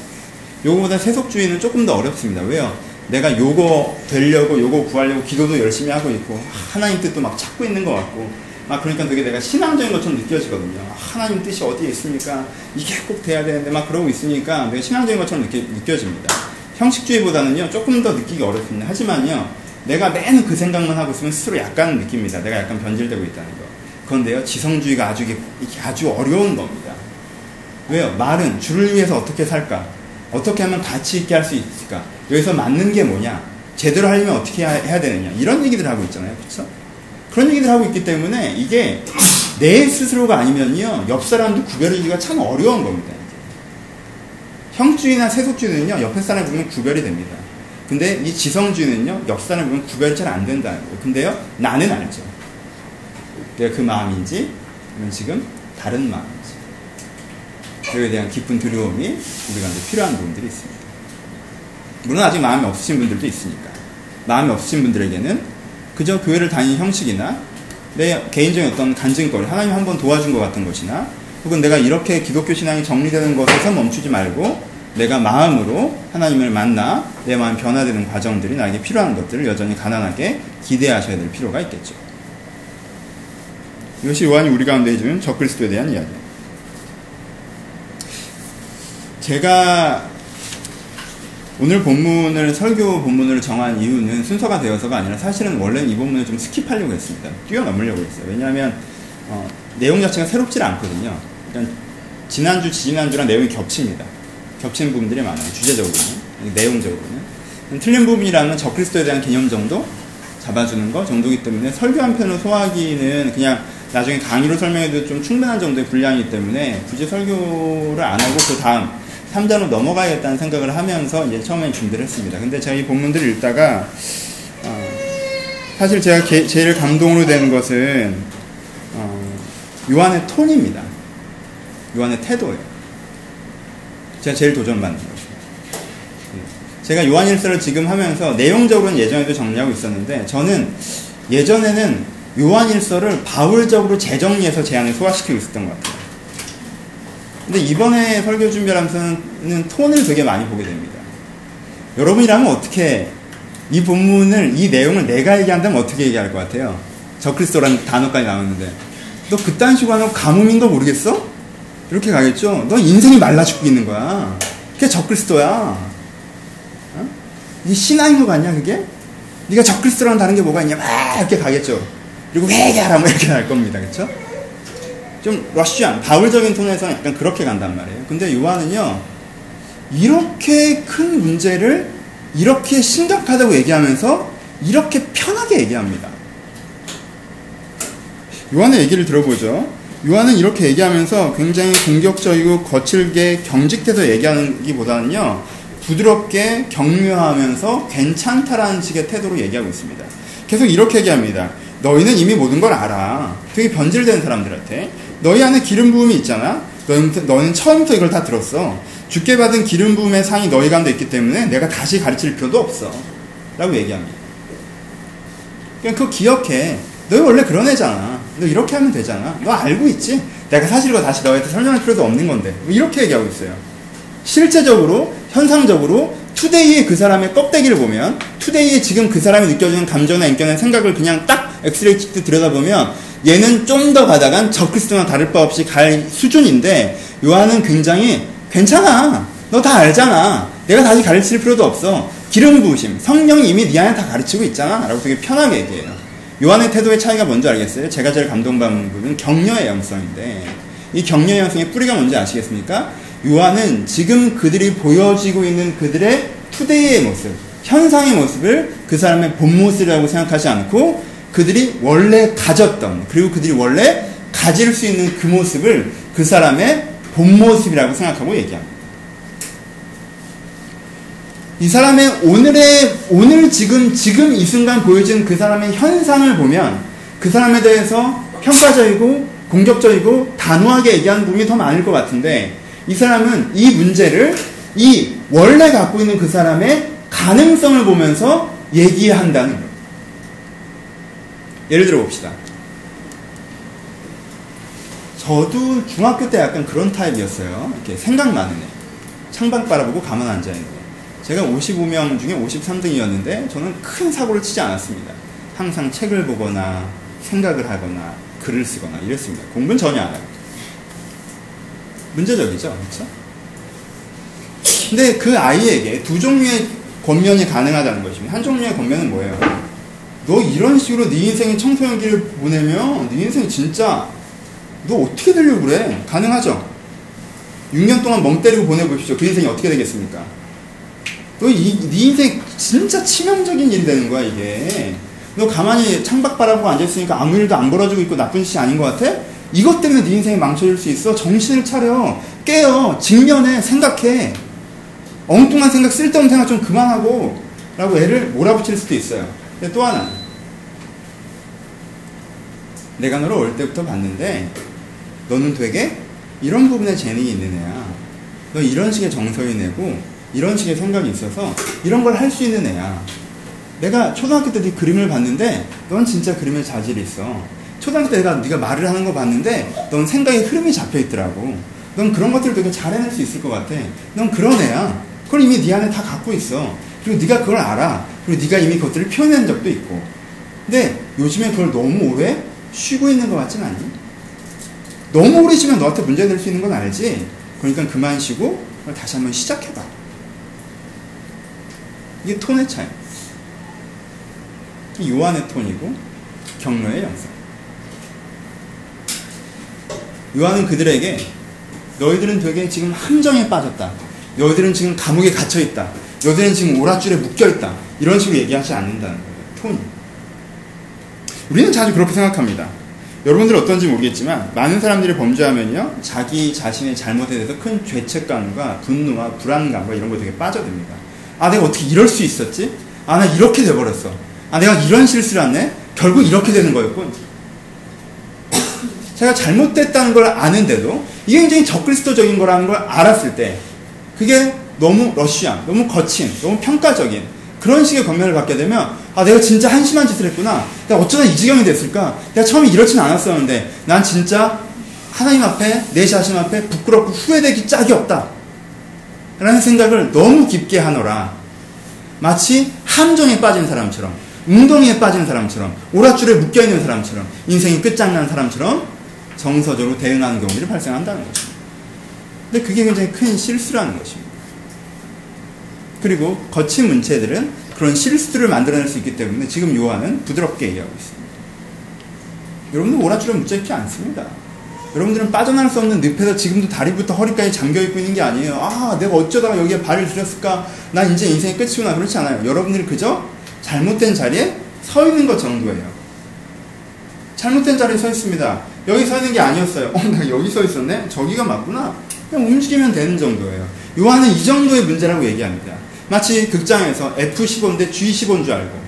요거보다 세속주의는 조금 더 어렵습니다. 왜요? 내가 요거 되려고 요거 구하려고 기도도 열심히 하고 있고 하나님 뜻도 막 찾고 있는 것 같고 막 그러니까 되게 내가 신앙적인 것처럼 느껴지거든요. 하나님 뜻이 어디에 있습니까? 이게 꼭 돼야 되는데 막 그러고 있으니까 내가 신앙적인 것처럼 느껴집니다. 형식주의보다는요 조금 더 느끼기 어렵습니다. 하지만요 내가 맨 그 생각만 하고 있으면 스스로 약간 느낍니다. 내가 약간 변질되고 있다는 거. 그런데요 지성주의가 아주 이게 아주 어려운 겁니다. 왜요? 말은 주를 위해서 어떻게 살까? 어떻게 하면 가치 있게 할 수 있을까? 여기서 맞는 게 뭐냐? 제대로 하려면 어떻게 해야 되느냐? 이런 얘기들 하고 있잖아요. 그렇죠? 그런 얘기들 하고 있기 때문에 이게 내 스스로가 아니면요 옆 사람도 구별하기가 참 어려운 겁니다. 형주의나 세속주의는요 옆에 사람을 보면 구별이 됩니다. 근데 이 지성주의는요 옆 사람을 보면 구별이 잘 안 된다는 거예요. 근데요 나는 알죠. 내가 그 마음인지 아니면 지금 다른 마음인지 그에 대한 깊은 두려움이 우리가 이제 필요한 부분들이 있습니다. 물론 아직 마음이 없으신 분들도 있으니까 마음이 없으신 분들에게는 그저 교회를 다니는 형식이나 내 개인적인 어떤 간증거리 하나님 한번 도와준 것 같은 것이나 혹은 내가 이렇게 기독교 신앙이 정리되는 것에서 멈추지 말고 내가 마음으로 하나님을 만나 내 마음이 변화되는 과정들이 나에게 필요한 것들을 여전히 가난하게 기대하셔야 될 필요가 있겠죠. 이것이 요한이 우리 가운데 해주는 적그리스도에 대한 이야기입니다. 제가 오늘 본문을 설교 본문으로 정한 이유는 순서가 되어서가 아니라 사실은 원래는 이 본문을 좀 스킵하려고 했습니다. 뛰어넘으려고 했어요. 왜냐하면 내용 자체가 새롭지 않거든요. 그러니까 지난주, 지난주랑 내용이 겹칩니다. 겹치는 부분들이 많아요. 주제적으로는, 내용적으로는. 틀린 부분이라면 적그리스도에 대한 개념 정도 잡아주는 거 정도이기 때문에 설교 한 편으로 소화하기는 그냥 나중에 강의로 설명해도 좀 충분한 정도의 분량이기 때문에 굳이 설교를 안 하고 그 다음 3자로 넘어가야겠다는 생각을 하면서 이제 처음에 준비를 했습니다. 근데 제가 이 본문들을 읽다가 사실 제가 제일 감동으로 되는 것은 요한의 톤입니다. 요한의 태도예요. 제가 제일 도전받는 거죠. 제가 요한일서를 지금 하면서 내용적으로는 예전에도 정리하고 있었는데 저는 예전에는 요한일서를 바울적으로 재정리해서 제 안에 소화시키고 있었던 것 같아요. 근데 이번에 설교 준비를 하면서는 톤을 되게 많이 보게 됩니다. 여러분이라면 어떻게 이 본문을 이 내용을 내가 얘기한다면 어떻게 얘기할 것 같아요? 적그리스도라는 단어까지 나왔는데 너 그딴 식으로 하면 가뭄인 거 모르겠어? 이렇게 가겠죠? 너 인생이 말라 죽고 있는 거야. 그게 적그리스도야. 어? 이게 신앙인 거 같냐 그게? 네가 적그리스도랑 다른 게 뭐가 있냐? 막 이렇게 가겠죠. 그리고 회개하라 뭐 이렇게 할 겁니다. 그렇죠? 좀 러시안, 바울적인 톤에서는 약간 그렇게 간단 말이에요. 근데 요한은요, 이렇게 큰 문제를 이렇게 심각하다고 얘기하면서 이렇게 편하게 얘기합니다. 요한의 얘기를 들어보죠. 요한은 이렇게 얘기하면서 굉장히 공격적이고 거칠게 경직돼서 얘기하는 기보다는요, 부드럽게 격려하면서 괜찮다라는 식의 태도로 얘기하고 있습니다. 계속 이렇게 얘기합니다. 너희는 이미 모든 걸 알아. 되게 변질된 사람들한테. 너희 안에 기름 부음이 있잖아. 너는 처음부터 이걸 다 들었어. 주께 받은 기름 부음의 상이 너희 가운데 있기 때문에 내가 다시 가르칠 필요도 없어. 라고 얘기합니다. 그냥 그거 기억해. 너희 원래 그런 애잖아. 너 이렇게 하면 되잖아. 너 알고 있지? 내가 사실 이거 다시 너희한테 설명할 필요도 없는 건데. 이렇게 얘기하고 있어요. 실제적으로, 현상적으로 투데이의 그 사람의 껍데기를 보면, 투데이의 지금 그 사람이 느껴지는 감정이나 인격이나 생각을 그냥 딱 엑스레이 찍듯 들여다보면 얘는 좀 더 가다간 저 크리스도나 다를 바 없이 갈 수준인데, 요한은 굉장히 괜찮아. 너 다 알잖아. 내가 다시 가르칠 필요도 없어. 기름 부으심, 성령이 이미 네 안에 다 가르치고 있잖아. 라고 되게 편하게 얘기해요. 요한의 태도의 차이가 뭔지 알겠어요? 제가 제일 감동받는 부분은 격려의 영성인데, 이 격려의 영성의 뿌리가 뭔지 아시겠습니까? 요한은 지금 그들이 보여지고 있는 그들의 투데이의 모습, 현상의 모습을 그 사람의 본 모습이라고 생각하지 않고, 그들이 원래 가졌던, 그리고 그들이 원래 가질 수 있는 그 모습을 그 사람의 본 모습이라고 생각하고 얘기합니다. 이 사람의 오늘 지금 이 순간 보여진 그 사람의 현상을 보면 그 사람에 대해서 평가적이고 공격적이고 단호하게 얘기하는 부분이 더 많을 것 같은데, 이 사람은 이 문제를 이 원래 갖고 있는 그 사람의 가능성을 보면서 얘기한다는 거예요. 예를 들어 봅시다. 저도 중학교 때 약간 그런 타입이었어요. 이렇게 생각 많은 애. 창밖 바라보고 가만 앉아있는 애. 제가 55명 중에 53등이었는데 저는 큰 사고를 치지 않았습니다. 항상 책을 보거나 생각을 하거나 글을 쓰거나 이랬습니다. 공부는 전혀 안 하고. 문제적이죠, 그렇죠? 근데 그 아이에게 두 종류의 권면이 가능하다는 것입니다. 한 종류의 권면은 뭐예요? 너 이런 식으로 네 인생의 청소년기를 보내면 네 인생이 진짜 너 어떻게 되려고 그래? 가능하죠? 6년 동안 멍 때리고 보내보십시오. 그 인생이 어떻게 되겠습니까? 너 네 인생 진짜 치명적인 일이 되는 거야, 이게. 너 가만히 창밖 바라보고 앉아있으니까 아무 일도 안 벌어지고 있고 나쁜 짓이 아닌 것 같아? 이것 때문에 네 인생이 망쳐질 수 있어. 정신을 차려. 깨어. 직면해. 생각해. 엉뚱한 생각, 쓸데없는 생각 좀 그만하고. 라고 애를 몰아붙일 수도 있어요. 근데 또 하나. 내가 너를 어릴 때부터 봤는데 너는 되게 이런 부분에 재능이 있는 애야. 너 이런 식의 정서이 내고 이런 식의 생각이 있어서 이런 걸 할 수 있는 애야. 내가 초등학교 때 네 그림을 봤는데 넌 진짜 그림에 자질이 있어. 초등학교 때 내가 네가 말을 하는 거 봤는데 넌 생각에 흐름이 잡혀있더라고. 넌 그런 것들을 되게 잘 해낼 수 있을 것 같아. 넌 그런 애야. 그걸 이미 네 안에 다 갖고 있어. 그리고 네가 그걸 알아. 그리고 네가 이미 그것들을 표현한 적도 있고. 근데 요즘에 그걸 너무 오래 쉬고 있는 것 같진 않니? 너무 오래 쉬면 너한테 문제 될 수 있는 건 알지? 그러니까 그만 쉬고 그걸 다시 한번 시작해봐. 이게 톤의 차이. 요한의 톤이고 격려의 영성. 요한은 그들에게 너희들은 되게 지금 함정에 빠졌다. 너희들은 지금 감옥에 갇혀있다. 너희들은 지금 오랏줄에 묶여있다. 이런 식으로 얘기하지 않는다는 거예요. 톤이. 우리는 자주 그렇게 생각합니다. 여러분들 어떤지 모르겠지만 많은 사람들이 범죄하면요, 자기 자신의 잘못에 대해서 큰 죄책감과 분노와 불안감과 이런 거 되게 빠져듭니다. 아, 내가 어떻게 이럴 수 있었지? 아, 나 이렇게 돼버렸어. 아, 내가 이런 실수를 했네? 결국 이렇게 되는 거였군. 제가 잘못됐다는 걸 아는데도, 이게 굉장히 적그리스도적인 거라는 걸 알았을 때, 그게 너무 러쉬한, 너무 거친, 너무 평가적인 그런 식의 권면을 받게 되면, 아, 내가 진짜 한심한 짓을 했구나. 내가 어쩌다 이 지경이 됐을까? 내가 처음에 이렇지는 않았었는데, 난 진짜 하나님 앞에, 내 자신 앞에 부끄럽고 후회되기 짝이 없다. 라는 생각을 너무 깊게 하노라. 마치 함정에 빠진 사람처럼, 웅덩이에 빠진 사람처럼, 오랏줄에 묶여있는 사람처럼, 인생이 끝장난 사람처럼 정서적으로 대응하는 경우들이 발생한다는 것입니다. 근데 그게 굉장히 큰 실수라는 것입니다. 그리고 거친 문체들은 그런 실수를 만들어낼 수 있기 때문에 지금 요한은 부드럽게 얘기하고 있습니다. 여러분들 오랏줄에 묶여있지 않습니다. 여러분들은 빠져나갈 수 없는 늪에서 지금도 다리부터 허리까지 잠겨있고 있는 게 아니에요. 아, 내가 어쩌다가 여기에 발을 들였을까? 난 이제 인생이 끝이구나. 그렇지 않아요. 여러분들이 그저 잘못된 자리에 서 있는 것 정도예요. 잘못된 자리에 서 있습니다. 여기 서 있는 게 아니었어요. 나 여기 서 있었네? 저기가 맞구나. 그냥 움직이면 되는 정도예요. 요한은 이 정도의 문제라고 얘기합니다. 마치 극장에서 F15인데 G15인 줄 알고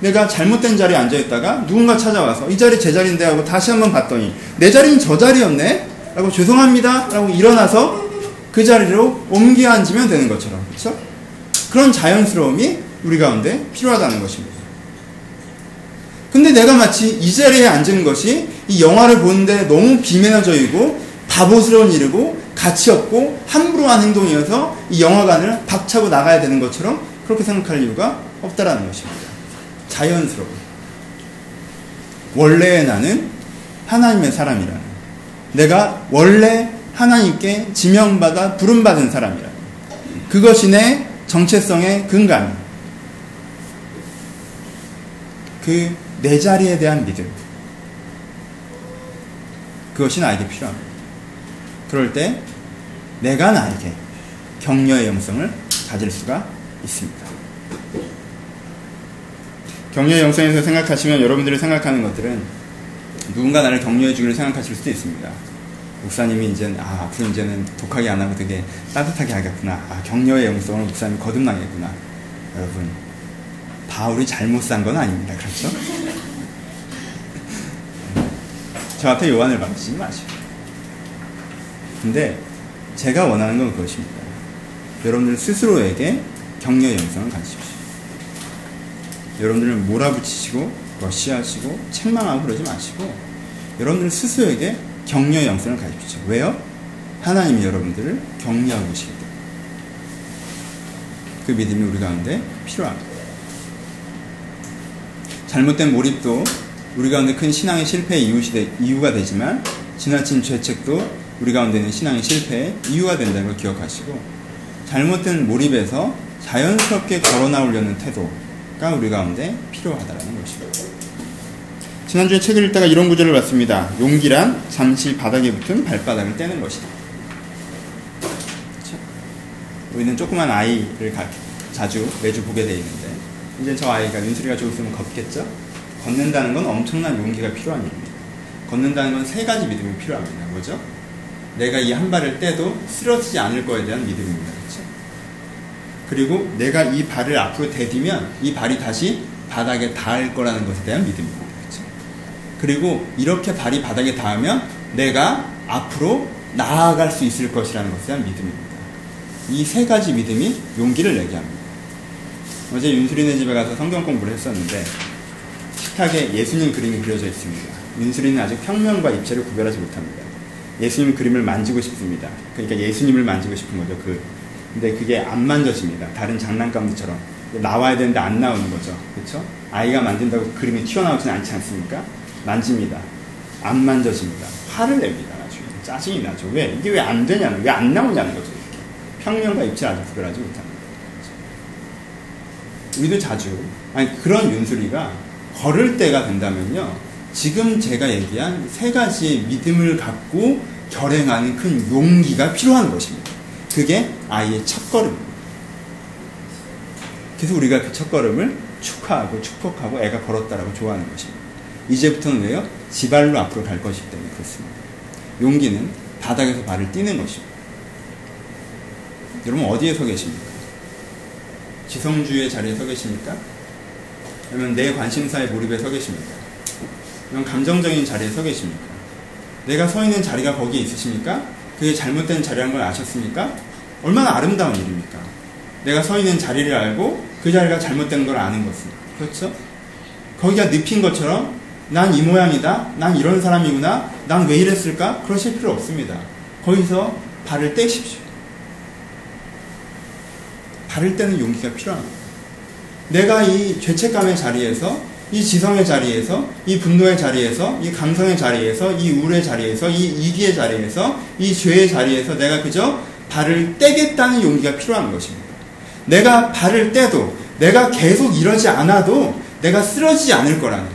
내가 잘못된 자리에 앉아있다가 누군가 찾아와서 이 자리 제 자리인데 하고 다시 한번 봤더니 내 자리는 저 자리였네? 라고 죄송합니다 라고 일어나서 그 자리로 옮겨 앉으면 되는 것처럼, 그렇죠? 그런 자연스러움이 우리 가운데 필요하다는 것입니다. 근데 내가 마치 이 자리에 앉은 것이 이 영화를 보는데 너무 비매너적이고 바보스러운 일이고 가치없고 함부로 한 행동이어서 이 영화관을 박차고 나가야 되는 것처럼 그렇게 생각할 이유가 없다라는 것입니다. 자연스러움. 원래의 나는 하나님의 사람이라는, 내가 원래 하나님께 지명받아 부름받은 사람이라는, 그것이 내 정체성의 근간, 그 내 자리에 대한 믿음, 그것이 나에게 필요합니다. 그럴 때 내가 나에게 격려의 영성을 가질 수가 있습니다. 격려의 영성에서 생각하시면 여러분들이 생각하는 것들은 누군가 나를 격려해 주기를 생각하실 수도 있습니다. 목사님이 이제는 앞으로 이제는 독하게 안 하고 되게 따뜻하게 하겠구나. 격려의 영성으로 목사님이 거듭나겠구나. 여러분, 바울이 잘못 산 건 아닙니다. 그렇죠? 저한테 요한을 말하지 마시고. 근데 제가 원하는 건 그것입니다. 여러분들 스스로에게 격려의 영성을 가지십시오. 여러분들을 몰아붙이시고 러시하시고 책망하고 그러지 마시고 여러분들 스스로에게 격려의 영성을 가지십시오. 왜요? 하나님이 여러분들을 격려하고 계십니다. 그 믿음이 우리 가운데 필요합니다. 잘못된 몰입도 우리 가운데 큰 신앙의 실패의 이유가 되지만 지나친 죄책도 우리 가운데 있는 신앙의 실패의 이유가 된다는 걸 기억하시고, 잘못된 몰입에서 자연스럽게 걸어나오려는 태도가 우리 가운데 필요하다는 것입니다. 지난주에 책을 읽다가 이런 구절을 봤습니다. 용기란 잠시 바닥에 붙은 발바닥을 떼는 것이다. 그렇죠? 우리는 조그만 아이를 자주 매주 보게 돼 있는데 이제 저 아이가 눈소리가 좋으면 걷겠죠? 걷는다는 건 엄청난 용기가 필요한 일입니다. 걷는다는 건 세 가지 믿음이 필요합니다. 뭐죠? 내가 이 한 발을 떼도 쓰러지지 않을 거에 대한 믿음입니다. 그렇죠? 그리고 내가 이 발을 앞으로 대디면 이 발이 다시 바닥에 닿을 거라는 것에 대한 믿음입니다. 그렇죠? 그리고 이렇게 발이 바닥에 닿으면 내가 앞으로 나아갈 수 있을 것이라는 것에 대한 믿음입니다. 이 세 가지 믿음이 용기를 내게 합니다. 어제 윤수린의 집에 가서 성경 공부를 했었는데 식탁에 예수님 그림이 그려져 있습니다. 윤수린은 아직 평면과 입체를 구별하지 못합니다. 예수님 그림을 만지고 싶습니다. 그러니까 예수님을 만지고 싶은 거죠. 근데 그게 안 만져집니다. 다른 장난감들처럼 나와야 되는데 안 나오는 거죠. 그렇죠? 아이가 만진다고 그림이 튀어나오진 않지 않습니까? 만집니다. 안 만져집니다. 화를 냅니다. 나중에 짜증이 나죠. 왜? 이게 왜 안 되냐는, 왜 안 나오냐는 거죠. 이렇게. 평면과 입체를 아직 구별하지 못합니다. 그렇죠? 우리도 자주 그런 윤수리가 걸을 때가 된다면요, 지금 제가 얘기한 세 가지 믿음을 갖고 결행하는 큰 용기가 필요한 것입니다. 그게 아이의 첫걸음입니다. 그래서 우리가 그 첫걸음을 축하하고 축복하고 애가 걸었다라고 좋아하는 것입니다. 이제부터는 왜요? 지발로 앞으로 갈 것이기 때문에 그렇습니다. 용기는 바닥에서 발을 띄는 것입니다. 여러분 어디에 서 계십니까? 지성주의 자리에 서 계십니까? 아니면 내 관심사에 몰입해 서 계십니까? 이런 감정적인 자리에 서 계십니까? 내가 서 있는 자리가 거기에 있으십니까? 그게 잘못된 자리라는 걸 아셨습니까? 얼마나 아름다운 일입니까? 내가 서 있는 자리를 알고 그 자리가 잘못된 걸 아는 것은, 그렇죠? 거기가 늪인 것처럼 난 이 모양이다, 난 이런 사람이구나, 난 왜 이랬을까? 그러실 필요 없습니다. 거기서 발을 떼십시오. 발을 떼는 용기가 필요합니다. 내가 이 죄책감의 자리에서, 이 지성의 자리에서, 이 분노의 자리에서, 이 감성의 자리에서, 이 우울의 자리에서, 이 이기의 자리에서, 이 죄의 자리에서 내가 그저 발을 떼겠다는 용기가 필요한 것입니다. 내가 발을 떼도, 내가 계속 이러지 않아도 내가 쓰러지지 않을 거라는,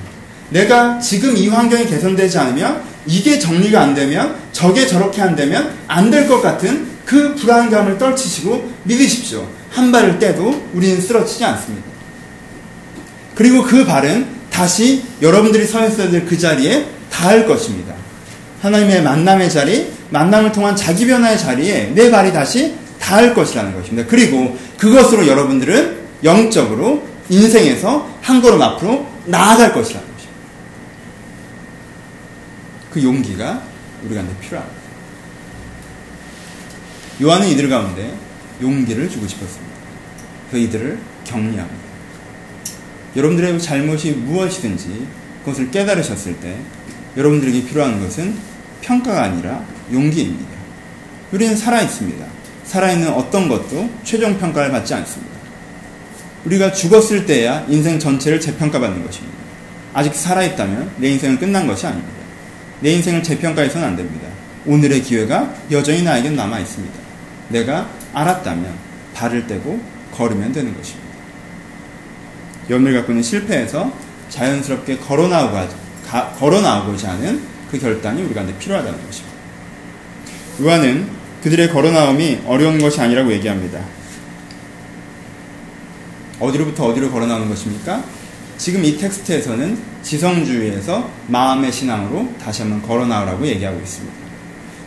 내가 지금 이 환경이 개선되지 않으면, 이게 정리가 안 되면, 저게 저렇게 안 되면 안 될 것 같은 그 불안감을 떨치시고 믿으십시오. 한 발을 떼도 우리는 쓰러지지 않습니다. 그리고 그 발은 다시 여러분들이 서 있어야 될 그 자리에 닿을 것입니다. 하나님의 만남의 자리, 만남을 통한 자기 변화의 자리에 내 발이 다시 닿을 것이라는 것입니다. 그리고 그것으로 여러분들은 영적으로 인생에서 한 걸음 앞으로 나아갈 것이라는 것입니다. 그 용기가 우리가 늘 필요합니다. 요한은 이들 가운데 용기를 주고 싶었습니다. 그래서 이들을 격려합니다. 여러분들의 잘못이 무엇이든지 그것을 깨달으셨을 때 여러분들에게 필요한 것은 평가가 아니라 용기입니다. 우리는 살아있습니다. 살아있는 어떤 것도 최종 평가를 받지 않습니다. 우리가 죽었을 때야 인생 전체를 재평가받는 것입니다. 아직 살아있다면 내 인생은 끝난 것이 아닙니다. 내 인생을 재평가해서는 안 됩니다. 오늘의 기회가 여전히 나에겐 남아있습니다. 내가 알았다면 발을 떼고 걸으면 되는 것입니다. 여러분들 갖고 있는 실패에서 자연스럽게 걸어나오고자 하는 그 결단이 우리가 필요하다는 것입니다. 요한은 그들의 걸어나옴이 어려운 것이 아니라고 얘기합니다. 어디로부터 어디로 걸어나오는 것입니까? 지금 이 텍스트에서는 지성주의에서 마음의 신앙으로 다시 한번 걸어나오라고 얘기하고 있습니다.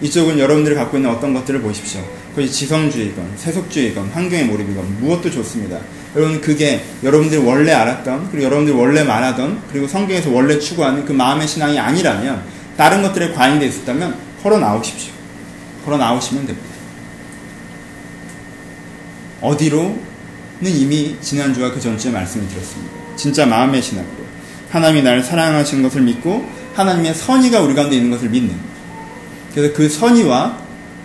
이쪽은 여러분들이 갖고 있는 어떤 것들을 보십시오. 그것이 지성주의건 세속주의건 환경의 몰입이건 무엇도 좋습니다. 여러분, 그게 여러분들이 원래 알았던, 그리고 여러분들이 원래 말하던, 그리고 성경에서 원래 추구하는 그 마음의 신앙이 아니라면, 다른 것들에 관여되어 있었다면 걸어나오십시오. 걸어나오시면 됩니다. 어디로? 는 이미 지난주와 그 전주에 말씀을 드렸습니다. 진짜 마음의 신앙으로 하나님이 나를 사랑하신 것을 믿고 하나님의 선의가 우리 가운데 있는 것을 믿는, 그래서 그 선의와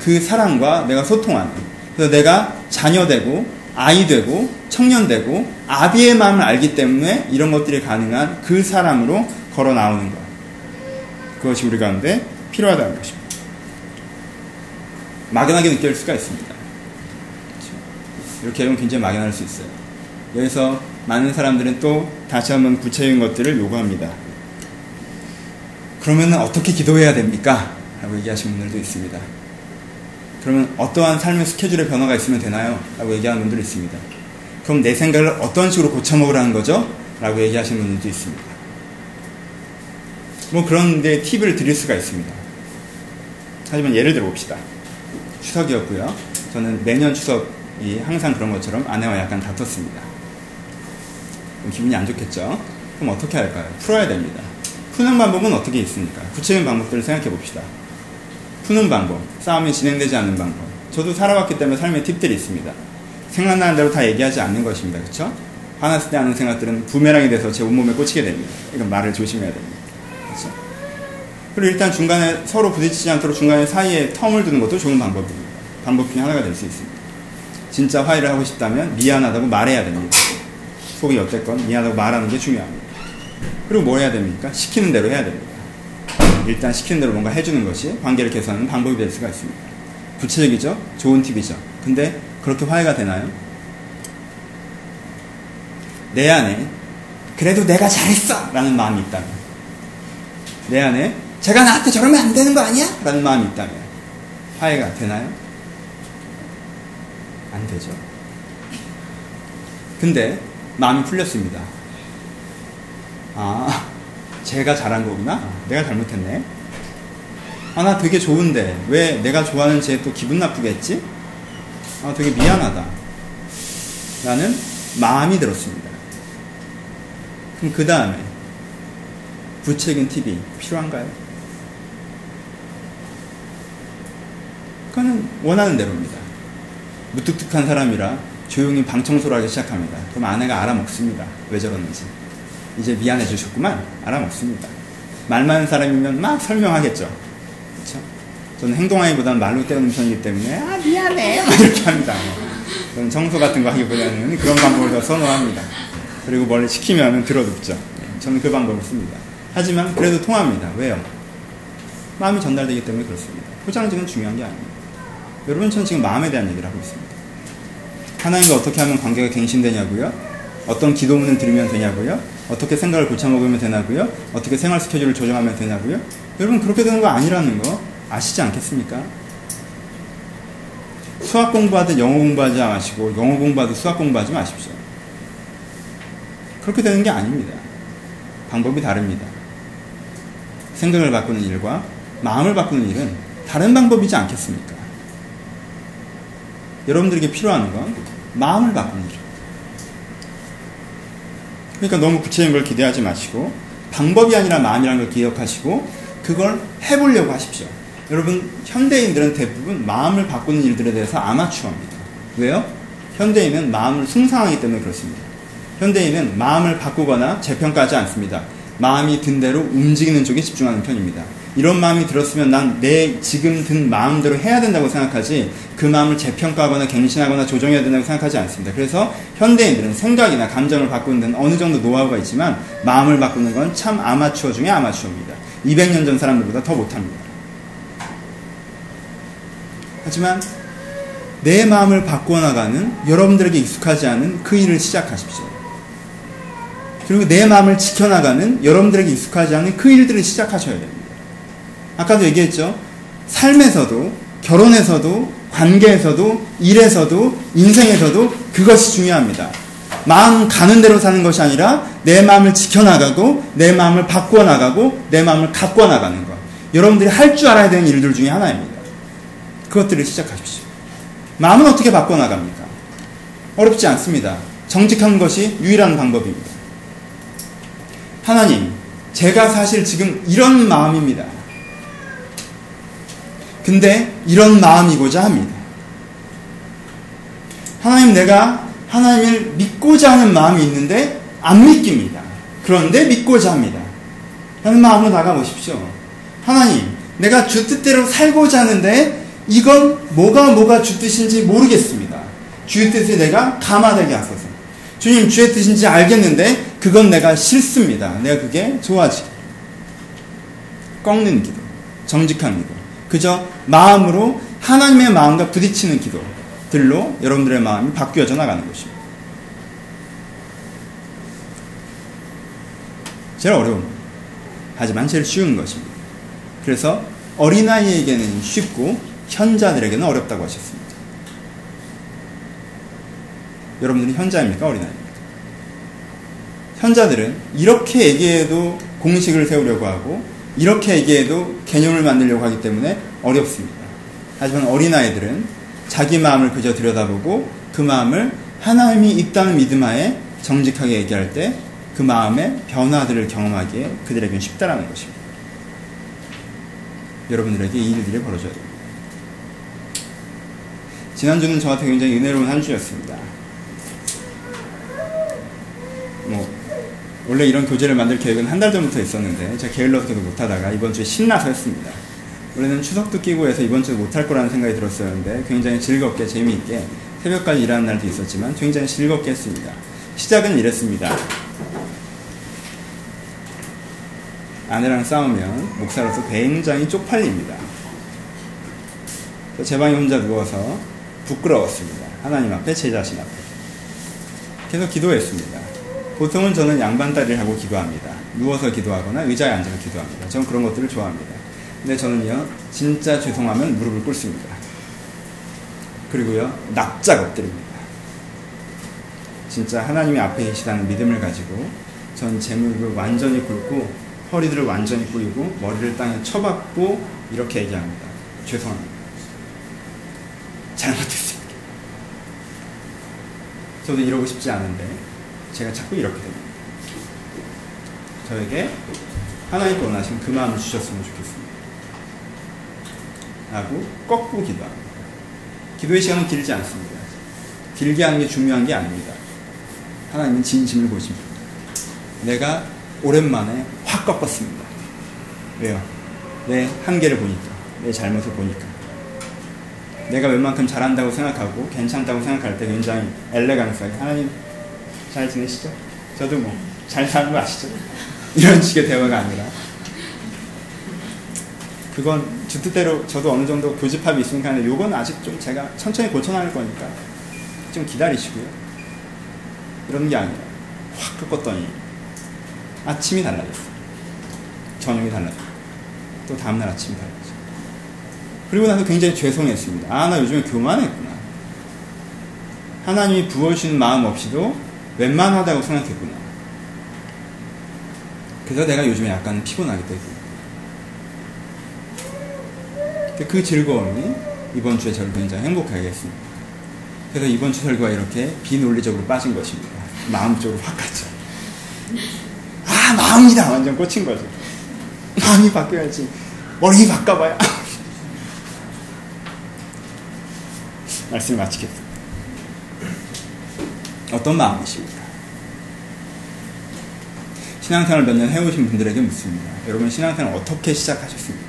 그 사랑과 내가 소통하는, 그래서 내가 자녀되고 아이되고 청년되고 아비의 마음을 알기 때문에 이런 것들이 가능한 그 사람으로 걸어 나오는 것, 그것이 우리 가운데 필요하다는 것입니다. 막연하게 느낄 수가 있습니다. 이렇게 하면 굉장히 막연할 수 있어요. 여기서 많은 사람들은 또 다시 한번 구체적인 것들을 요구합니다. 그러면 어떻게 기도해야 됩니까? 라고 얘기하시는 분들도 있습니다. 그러면 어떠한 삶의 스케줄에 변화가 있으면 되나요? 라고 얘기하는 분들도 있습니다. 그럼 내 생각을 어떤 식으로 고쳐먹으라는 거죠? 라고 얘기하시는 분들도 있습니다. 뭐 그런 데 팁을 드릴 수가 있습니다. 하지만 예를 들어봅시다. 추석이었고요. 저는 매년 추석 항상 그런 것처럼 아내와 약간 다퉜습니다. 기분이 안 좋겠죠? 그럼 어떻게 할까요? 풀어야 됩니다. 푸는 방법은 어떻게 있습니까? 구체적인 방법들을 생각해 봅시다. 푸는 방법, 싸움이 진행되지 않는 방법. 저도 살아왔기 때문에 삶의 팁들이 있습니다. 생각나는 대로 다 얘기하지 않는 것입니다. 그렇죠? 화났을 때 하는 생각들은 부메랑이 돼서 제 온몸에 꽂히게 됩니다. 이건 말을 조심해야 됩니다. 그렇죠? 그리고 일단 중간에 서로 부딪히지 않도록 중간에 사이에 텀을 두는 것도 좋은 방법입니다. 방법 중에 하나가 될 수 있습니다. 진짜 화해를 하고 싶다면 미안하다고 말해야 됩니다. 속이 어땠건 미안하다고 말하는 게 중요합니다. 그리고 뭐 해야 됩니까? 시키는 대로 해야 됩니다. 일단 시키는 대로 뭔가 해주는 것이 관계를 개선하는 방법이 될 수가 있습니다. 구체적이죠? 좋은 팁이죠. 근데 그렇게 화해가 되나요? 내 안에 그래도 내가 잘했어! 라는 마음이 있다면, 내 안에 제가 나한테 저러면 안 되는 거 아니야? 라는 마음이 있다면 화해가 되나요? 안 되죠. 근데 마음이 풀렸습니다. 아, 제가 잘한 거구나. 내가 잘못했네. 아, 나 되게 좋은데 왜 내가 좋아하는 쟤 또 기분 나쁘게 했지? 아, 되게 미안하다. 라는 마음이 들었습니다. 그럼 그 다음에 구체적인 팁이 필요한가요? 그거는 원하는 대로입니다. 무뚝뚝한 사람이라 조용히 방 청소를 하기 시작합니다. 그럼 아내가 알아먹습니다. 왜 저러는지. 이제 미안해지셨구만. 알아먹습니다. 말 많은 사람이면 막 설명하겠죠. 그렇죠? 저는 행동하기보다는 말로 때우는 편이기 때문에 아 미안해 이렇게 합니다. 저는 청소 같은 거 하기보다는 그런 방법을 더 선호합니다. 그리고 뭘 시키면 들어눕죠. 저는 그 방법을 씁니다. 하지만 그래도 통합니다. 왜요? 마음이 전달되기 때문에 그렇습니다. 포장지는 중요한 게 아닙니다. 여러분, 전 지금 마음에 대한 얘기를 하고 있습니다. 하나님과 어떻게 하면 관계가 갱신되냐고요? 어떤 기도문을 들으면 되냐고요? 어떻게 생각을 고쳐먹으면 되냐고요? 어떻게 생활 스케줄을 조정하면 되냐고요? 여러분, 그렇게 되는 거 아니라는 거 아시지 않겠습니까? 수학 공부하듯 영어 공부하지 마시고 영어 공부하듯 수학 공부하지 마십시오. 그렇게 되는 게 아닙니다. 방법이 다릅니다. 생각을 바꾸는 일과 마음을 바꾸는 일은 다른 방법이지 않겠습니까? 여러분들에게 필요한 건 마음을 바꾸는 일. 그러니까 너무 구체적인 걸 기대하지 마시고 방법이 아니라 마음이라는 걸 기억하시고 그걸 해보려고 하십시오. 여러분, 현대인들은 대부분 마음을 바꾸는 일들에 대해서 아마추어입니다. 왜요? 현대인은 마음을 숭상하기 때문에 그렇습니다. 현대인은 마음을 바꾸거나 재평가하지 않습니다. 마음이 든 대로 움직이는 쪽에 집중하는 편입니다. 이런 마음이 들었으면 난 내 지금 든 마음대로 해야 된다고 생각하지 그 마음을 재평가하거나 갱신하거나 조정해야 된다고 생각하지 않습니다. 그래서 현대인들은 생각이나 감정을 바꾸는 데는 어느 정도 노하우가 있지만 마음을 바꾸는 건 참 아마추어 중에 아마추어입니다. 200년 전 사람들보다 더 못합니다. 하지만 내 마음을 바꿔나가는 여러분들에게 익숙하지 않은 그 일을 시작하십시오. 그리고 내 마음을 지켜나가는 여러분들에게 익숙하지 않은 그 일들을 시작하셔야 됩니다. 아까도 얘기했죠. 삶에서도, 결혼에서도, 관계에서도, 일에서도, 인생에서도 그것이 중요합니다. 마음 가는 대로 사는 것이 아니라 내 마음을 지켜나가고 내 마음을 바꿔나가고 내 마음을 가꿔나가는 것. 여러분들이 할 줄 알아야 되는 일들 중에 하나입니다. 그것들을 시작하십시오. 마음은 어떻게 바꿔나갑니까? 어렵지 않습니다. 정직한 것이 유일한 방법입니다. 하나님, 제가 사실 지금 이런 마음입니다. 근데 이런 마음이고자 합니다. 하나님, 내가 하나님을 믿고자 하는 마음이 있는데 안 믿깁니다. 그런데 믿고자 합니다. 라는 마음으로 나가보십시오. 하나님, 내가 주 뜻대로 살고자 하는데 이건 뭐가 주 뜻인지 모르겠습니다. 주의 뜻을 내가 감화되게 하소서. 주님, 주의 뜻인지 알겠는데 그건 내가 싫습니다. 내가 그게 좋아지게. 꺾는 기도, 정직한 기도, 그저 마음으로 하나님의 마음과 부딪히는 기도들로 여러분들의 마음이 바뀌어져 나가는 것입니다. 제일 어려운, 하지만 제일 쉬운 것입니다. 그래서 어린아이에게는 쉽고 현자들에게는 어렵다고 하셨습니다. 여러분들은 현자입니까? 어린아이입니까? 현자들은 이렇게 얘기해도 공식을 세우려고 하고 이렇게 얘기해도 개념을 만들려고 하기 때문에 어렵습니다. 하지만 어린아이들은 자기 마음을 그저 들여다보고 그 마음을 하나님이 있다는 믿음하에 정직하게 얘기할 때 그 마음의 변화들을 경험하기에 그들에게는 쉽다라는 것입니다. 여러분들에게 이 일들이 벌어져야 됩니다. 지난주는 저한테 굉장히 은혜로운 한 주였습니다. 원래 이런 교재를 만들 계획은 한 달 전부터 있었는데 제가 게을러서 계속 못하다가 이번 주에 신나서 했습니다. 원래는 추석도 끼고 해서 이번 주에 못할 거라는 생각이 들었었는데 굉장히 즐겁게 재미있게 새벽까지 일하는 날도 있었지만 굉장히 즐겁게 했습니다. 시작은 이랬습니다. 아내랑 싸우면 목사로서 굉장히 쪽팔립니다. 제 방에 혼자 누워서 부끄러웠습니다. 하나님 앞에, 제 자신 앞에. 계속 기도했습니다. 보통은 저는 양반다리를 하고 기도합니다. 누워서 기도하거나 의자에 앉아서 기도합니다. 저는 그런 것들을 좋아합니다. 근데 저는요, 진짜 죄송하면 무릎을 꿇습니다. 그리고요, 납작 엎드립니다. 진짜 하나님이 앞에 계시다는 믿음을 가지고 전 제 무릎을 완전히 꿇고 허리들을 완전히 꿇이고 머리를 땅에 쳐박고 이렇게 얘기합니다. 죄송합니다. 잘못했습니다. 저도 이러고 싶지 않은데 제가 자꾸 이렇게 됩니다. 저에게 하나님께 원하신 그 마음을 주셨으면 좋겠습니다. 하고 꺾고 기도합니다. 기도의 시간은 길지 않습니다. 길게 하는 게 중요한 게 아닙니다. 하나님은 진심을 보십니다. 내가 오랜만에 확 꺾었습니다. 왜요? 내 한계를 보니까, 내 잘못을 보니까. 내가 웬만큼 잘한다고 생각하고 괜찮다고 생각할 때 굉장히 엘레강스하게, 하나님 잘 지내시죠? 저도 잘 사는 거 아시죠? 이런 식의 대화가 아니라 그건 주 뜻대로, 저도 어느 정도 교집합이 있으니까 하는데 요건 아직 좀 제가 천천히 고쳐나갈 거니까 좀 기다리시고요. 이런 게 아니라 확 꺾었더니 아침이 달라졌어요. 저녁이 달라졌고 또 다음날 아침이 달라졌어요. 그리고 나서 굉장히 죄송했습니다. 아, 나 요즘에 교만했구나. 하나님이 부어주신 마음 없이도 웬만하다고 생각했구나. 그래서 내가 요즘에 약간 피곤하기 때문에 그 즐거움이 이번 주에 저를 굉장히 행복하게 했습니다. 그래서 이번 주 설교가 이렇게 비논리적으로 빠진 것입니다. 마음 쪽으로 확 갔죠. 아, 마음이다! 완전 꽂힌 거죠. 마음이 바뀌어야지. 머리 바꿔봐야. 말씀을 마치겠습니다. 어떤 마음이십니까? 신앙생활 몇 년 해오신 분들에게 묻습니다. 여러분 신앙생활 어떻게 시작하셨습니까?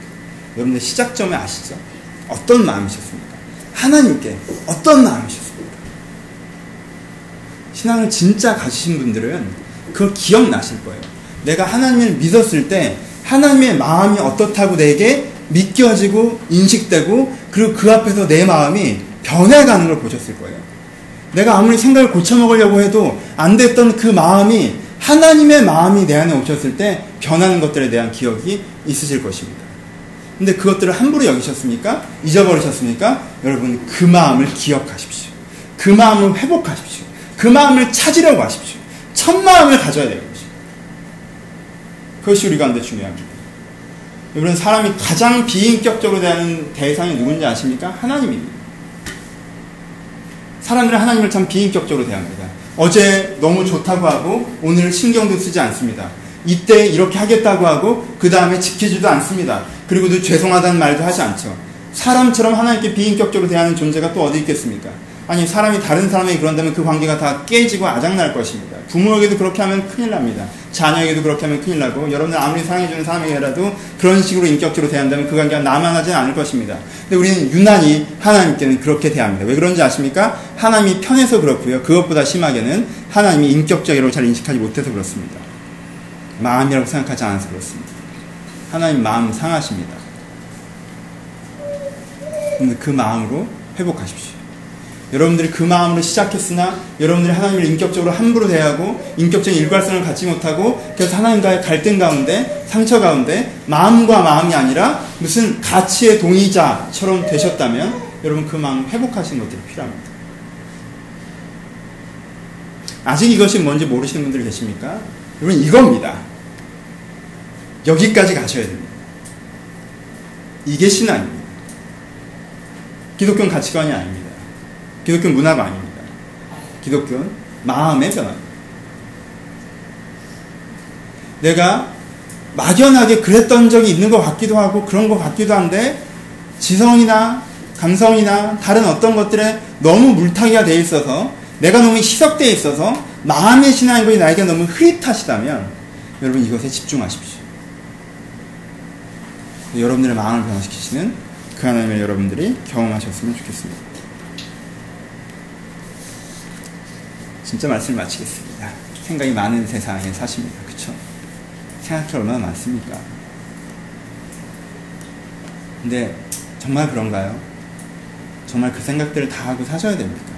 여러분들 시작점에 아시죠? 어떤 마음이셨습니까? 하나님께 어떤 마음이셨습니까? 신앙을 진짜 가지신 분들은 그걸 기억나실 거예요. 내가 하나님을 믿었을 때 하나님의 마음이 어떻다고 내게 믿겨지고 인식되고 그리고 그 앞에서 내 마음이 변해가는 걸 보셨을 거예요. 내가 아무리 생각을 고쳐먹으려고 해도 안 됐던 그 마음이 하나님의 마음이 내 안에 오셨을 때 변하는 것들에 대한 기억이 있으실 것입니다. 근데 그것들을 함부로 여기셨습니까? 잊어버리셨습니까? 여러분 그 마음을 기억하십시오. 그 마음을 회복하십시오. 그 마음을 찾으려고 하십시오. 첫 마음을 가져야 되는 것이죠. 그것이 우리가 한데 중요합니다. 여러분 사람이 가장 비인격적으로 대하는 대상이 누군지 아십니까? 하나님입니다. 사람들은 하나님을 참 비인격적으로 대합니다. 어제 너무 좋다고 하고 오늘 신경도 쓰지 않습니다. 이때 이렇게 하겠다고 하고 그 다음에 지키지도 않습니다. 그리고 늘 죄송하다는 말도 하지 않죠. 사람처럼 하나님께 비인격적으로 대하는 존재가 또 어디 있겠습니까? 아니 사람이 다른 사람에게 그런다면 그 관계가 다 깨지고 아작날 것입니다. 부모에게도 그렇게 하면 큰일 납니다. 자녀에게도 그렇게 하면 큰일 나고 여러분들 아무리 사랑해주는 사람에게라도 그런 식으로 인격적으로 대한다면 그 관계가 남아나지는 않을 것입니다. 근데 우리는 유난히 하나님께는 그렇게 대합니다. 왜 그런지 아십니까? 하나님이 편해서 그렇고요. 그것보다 심하게는 하나님이 인격적으로 잘 인식하지 못해서 그렇습니다. 마음이라고 생각하지 않아서 그렇습니다. 하나님 마음 상하십니다. 그 마음으로 회복하십시오. 여러분들이 그 마음으로 시작했으나 여러분들이 하나님을 인격적으로 함부로 대하고 인격적인 일관성을 갖지 못하고 그래서 하나님과의 갈등 가운데 상처 가운데 마음과 마음이 아니라 무슨 가치의 동의자처럼 되셨다면 여러분 그 마음 회복하시는 것들이 필요합니다. 아직 이것이 뭔지 모르시는 분들 계십니까? 여러분 이겁니다. 여기까지 가셔야 됩니다. 이게 신앙입니다. 기독교는 가치관이 아닙니다. 기독교는 문화가 아닙니다. 기독교는 마음의 변화입니다. 내가 막연하게 그랬던 적이 있는 것 같기도 하고 그런 것 같기도 한데 지성이나 감성이나 다른 어떤 것들에 너무 물타기가 돼 있어서 내가 너무 희석되어 있어서 마음의 신앙이 나에게 너무 흐릿하시다면 여러분 이것에 집중하십시오. 여러분들의 마음을 변화시키시는 그 하나님을 여러분들이 경험하셨으면 좋겠습니다. 진짜 말씀을 마치겠습니다. 생각이 많은 세상에 사십니다. 그쵸? 생각할 게 얼마나 많습니까? 근데 정말 그런가요? 정말 그 생각들을 다 하고 사셔야 됩니까?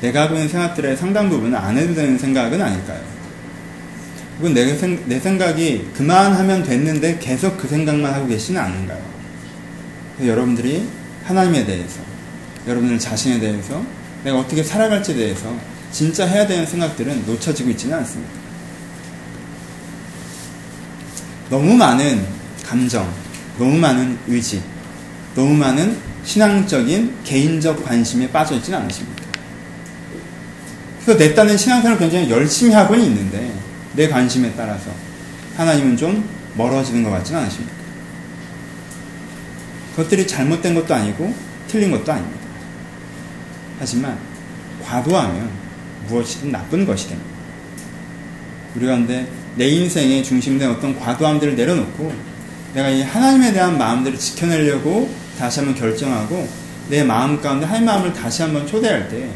내가 하고 있는 생각들의 상당 부분은 안 해도 되는 생각은 아닐까요? 혹은 내 생각이 그만하면 됐는데 계속 그 생각만 하고 계시는 않은가요? 그래서 여러분들이 하나님에 대해서 여러분들 자신에 대해서 내가 어떻게 살아갈지에 대해서 진짜 해야 되는 생각들은 놓쳐지고 있지는 않습니다. 너무 많은 감정, 너무 많은 의지, 너무 많은 신앙적인 개인적 관심에 빠져 있지는 않으십니까? 그래서 내 딴은 신앙생활을 굉장히 열심히 하고는 있는데 내 관심에 따라서 하나님은 좀 멀어지는 것 같지는 않으십니까? 그것들이 잘못된 것도 아니고 틀린 것도 아닙니다. 하지만 과도하면 무엇이든 나쁜 것이 됩니다. 우리가 근데 내 인생의 중심된 어떤 과도함들을 내려놓고 내가 이 하나님에 대한 마음들을 지켜내려고 다시 한번 결정하고 내 마음 가운데 할 마음을 다시 한번 초대할 때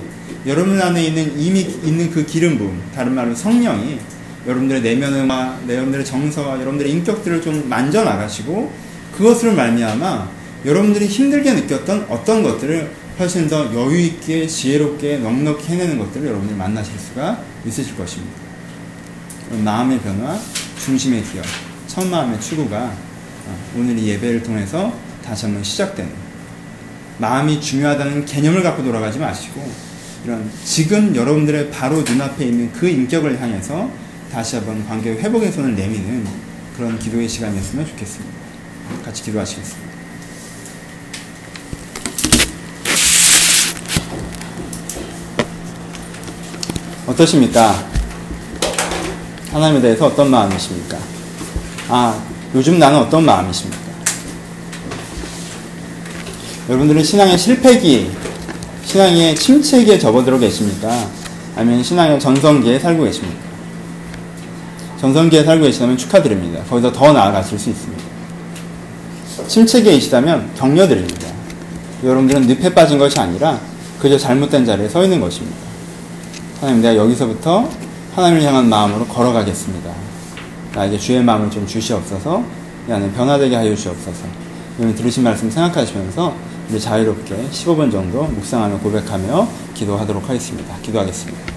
여러분 안에 있는 이미 있는 그 기름 부음, 다른 말로 성령이 여러분들의 내면과 여러분들의 정서와 여러분들의 인격들을 좀 만져나가시고 그것을 말미암아 여러분들이 힘들게 느꼈던 어떤 것들을 훨씬 더 여유있게 지혜롭게 넉넉히 해내는 것들을 여러분들이 만나실 수가 있으실 것입니다. 마음의 변화, 중심의 기억, 첫 마음의 추구가 오늘 이 예배를 통해서 다시 한번 시작되는 마음이 중요하다는 개념을 갖고 돌아가지 마시고 이런 지금 여러분들의 바로 눈앞에 있는 그 인격을 향해서 다시 한번 관계 회복의 손을 내미는 그런 기도의 시간이었으면 좋겠습니다. 같이 기도하시겠습니다. 어떠십니까? 하나님에 대해서 어떤 마음이십니까? 요즘 나는 어떤 마음이십니까? 여러분들은 신앙의 실패기, 신앙의 침체기에 접어들어 계십니까? 아니면 신앙의 전성기에 살고 계십니까? 전성기에 살고 계시다면 축하드립니다. 거기서 더 나아가실 수 있습니다. 침체기에 계시다면 격려드립니다. 여러분들은 늪에 빠진 것이 아니라 그저 잘못된 자리에 서 있는 것입니다. 하나님, 내가 여기서부터 하나님을 향한 마음으로 걸어가겠습니다. 나에게 주의 마음을 좀 주시옵소서. 내 안에 변화되게 하여 주시옵소서. 오늘 들으신 말씀 생각하시면서 우리 자유롭게 15분 정도 묵상하며 고백하며 기도하도록 하겠습니다. 기도하겠습니다.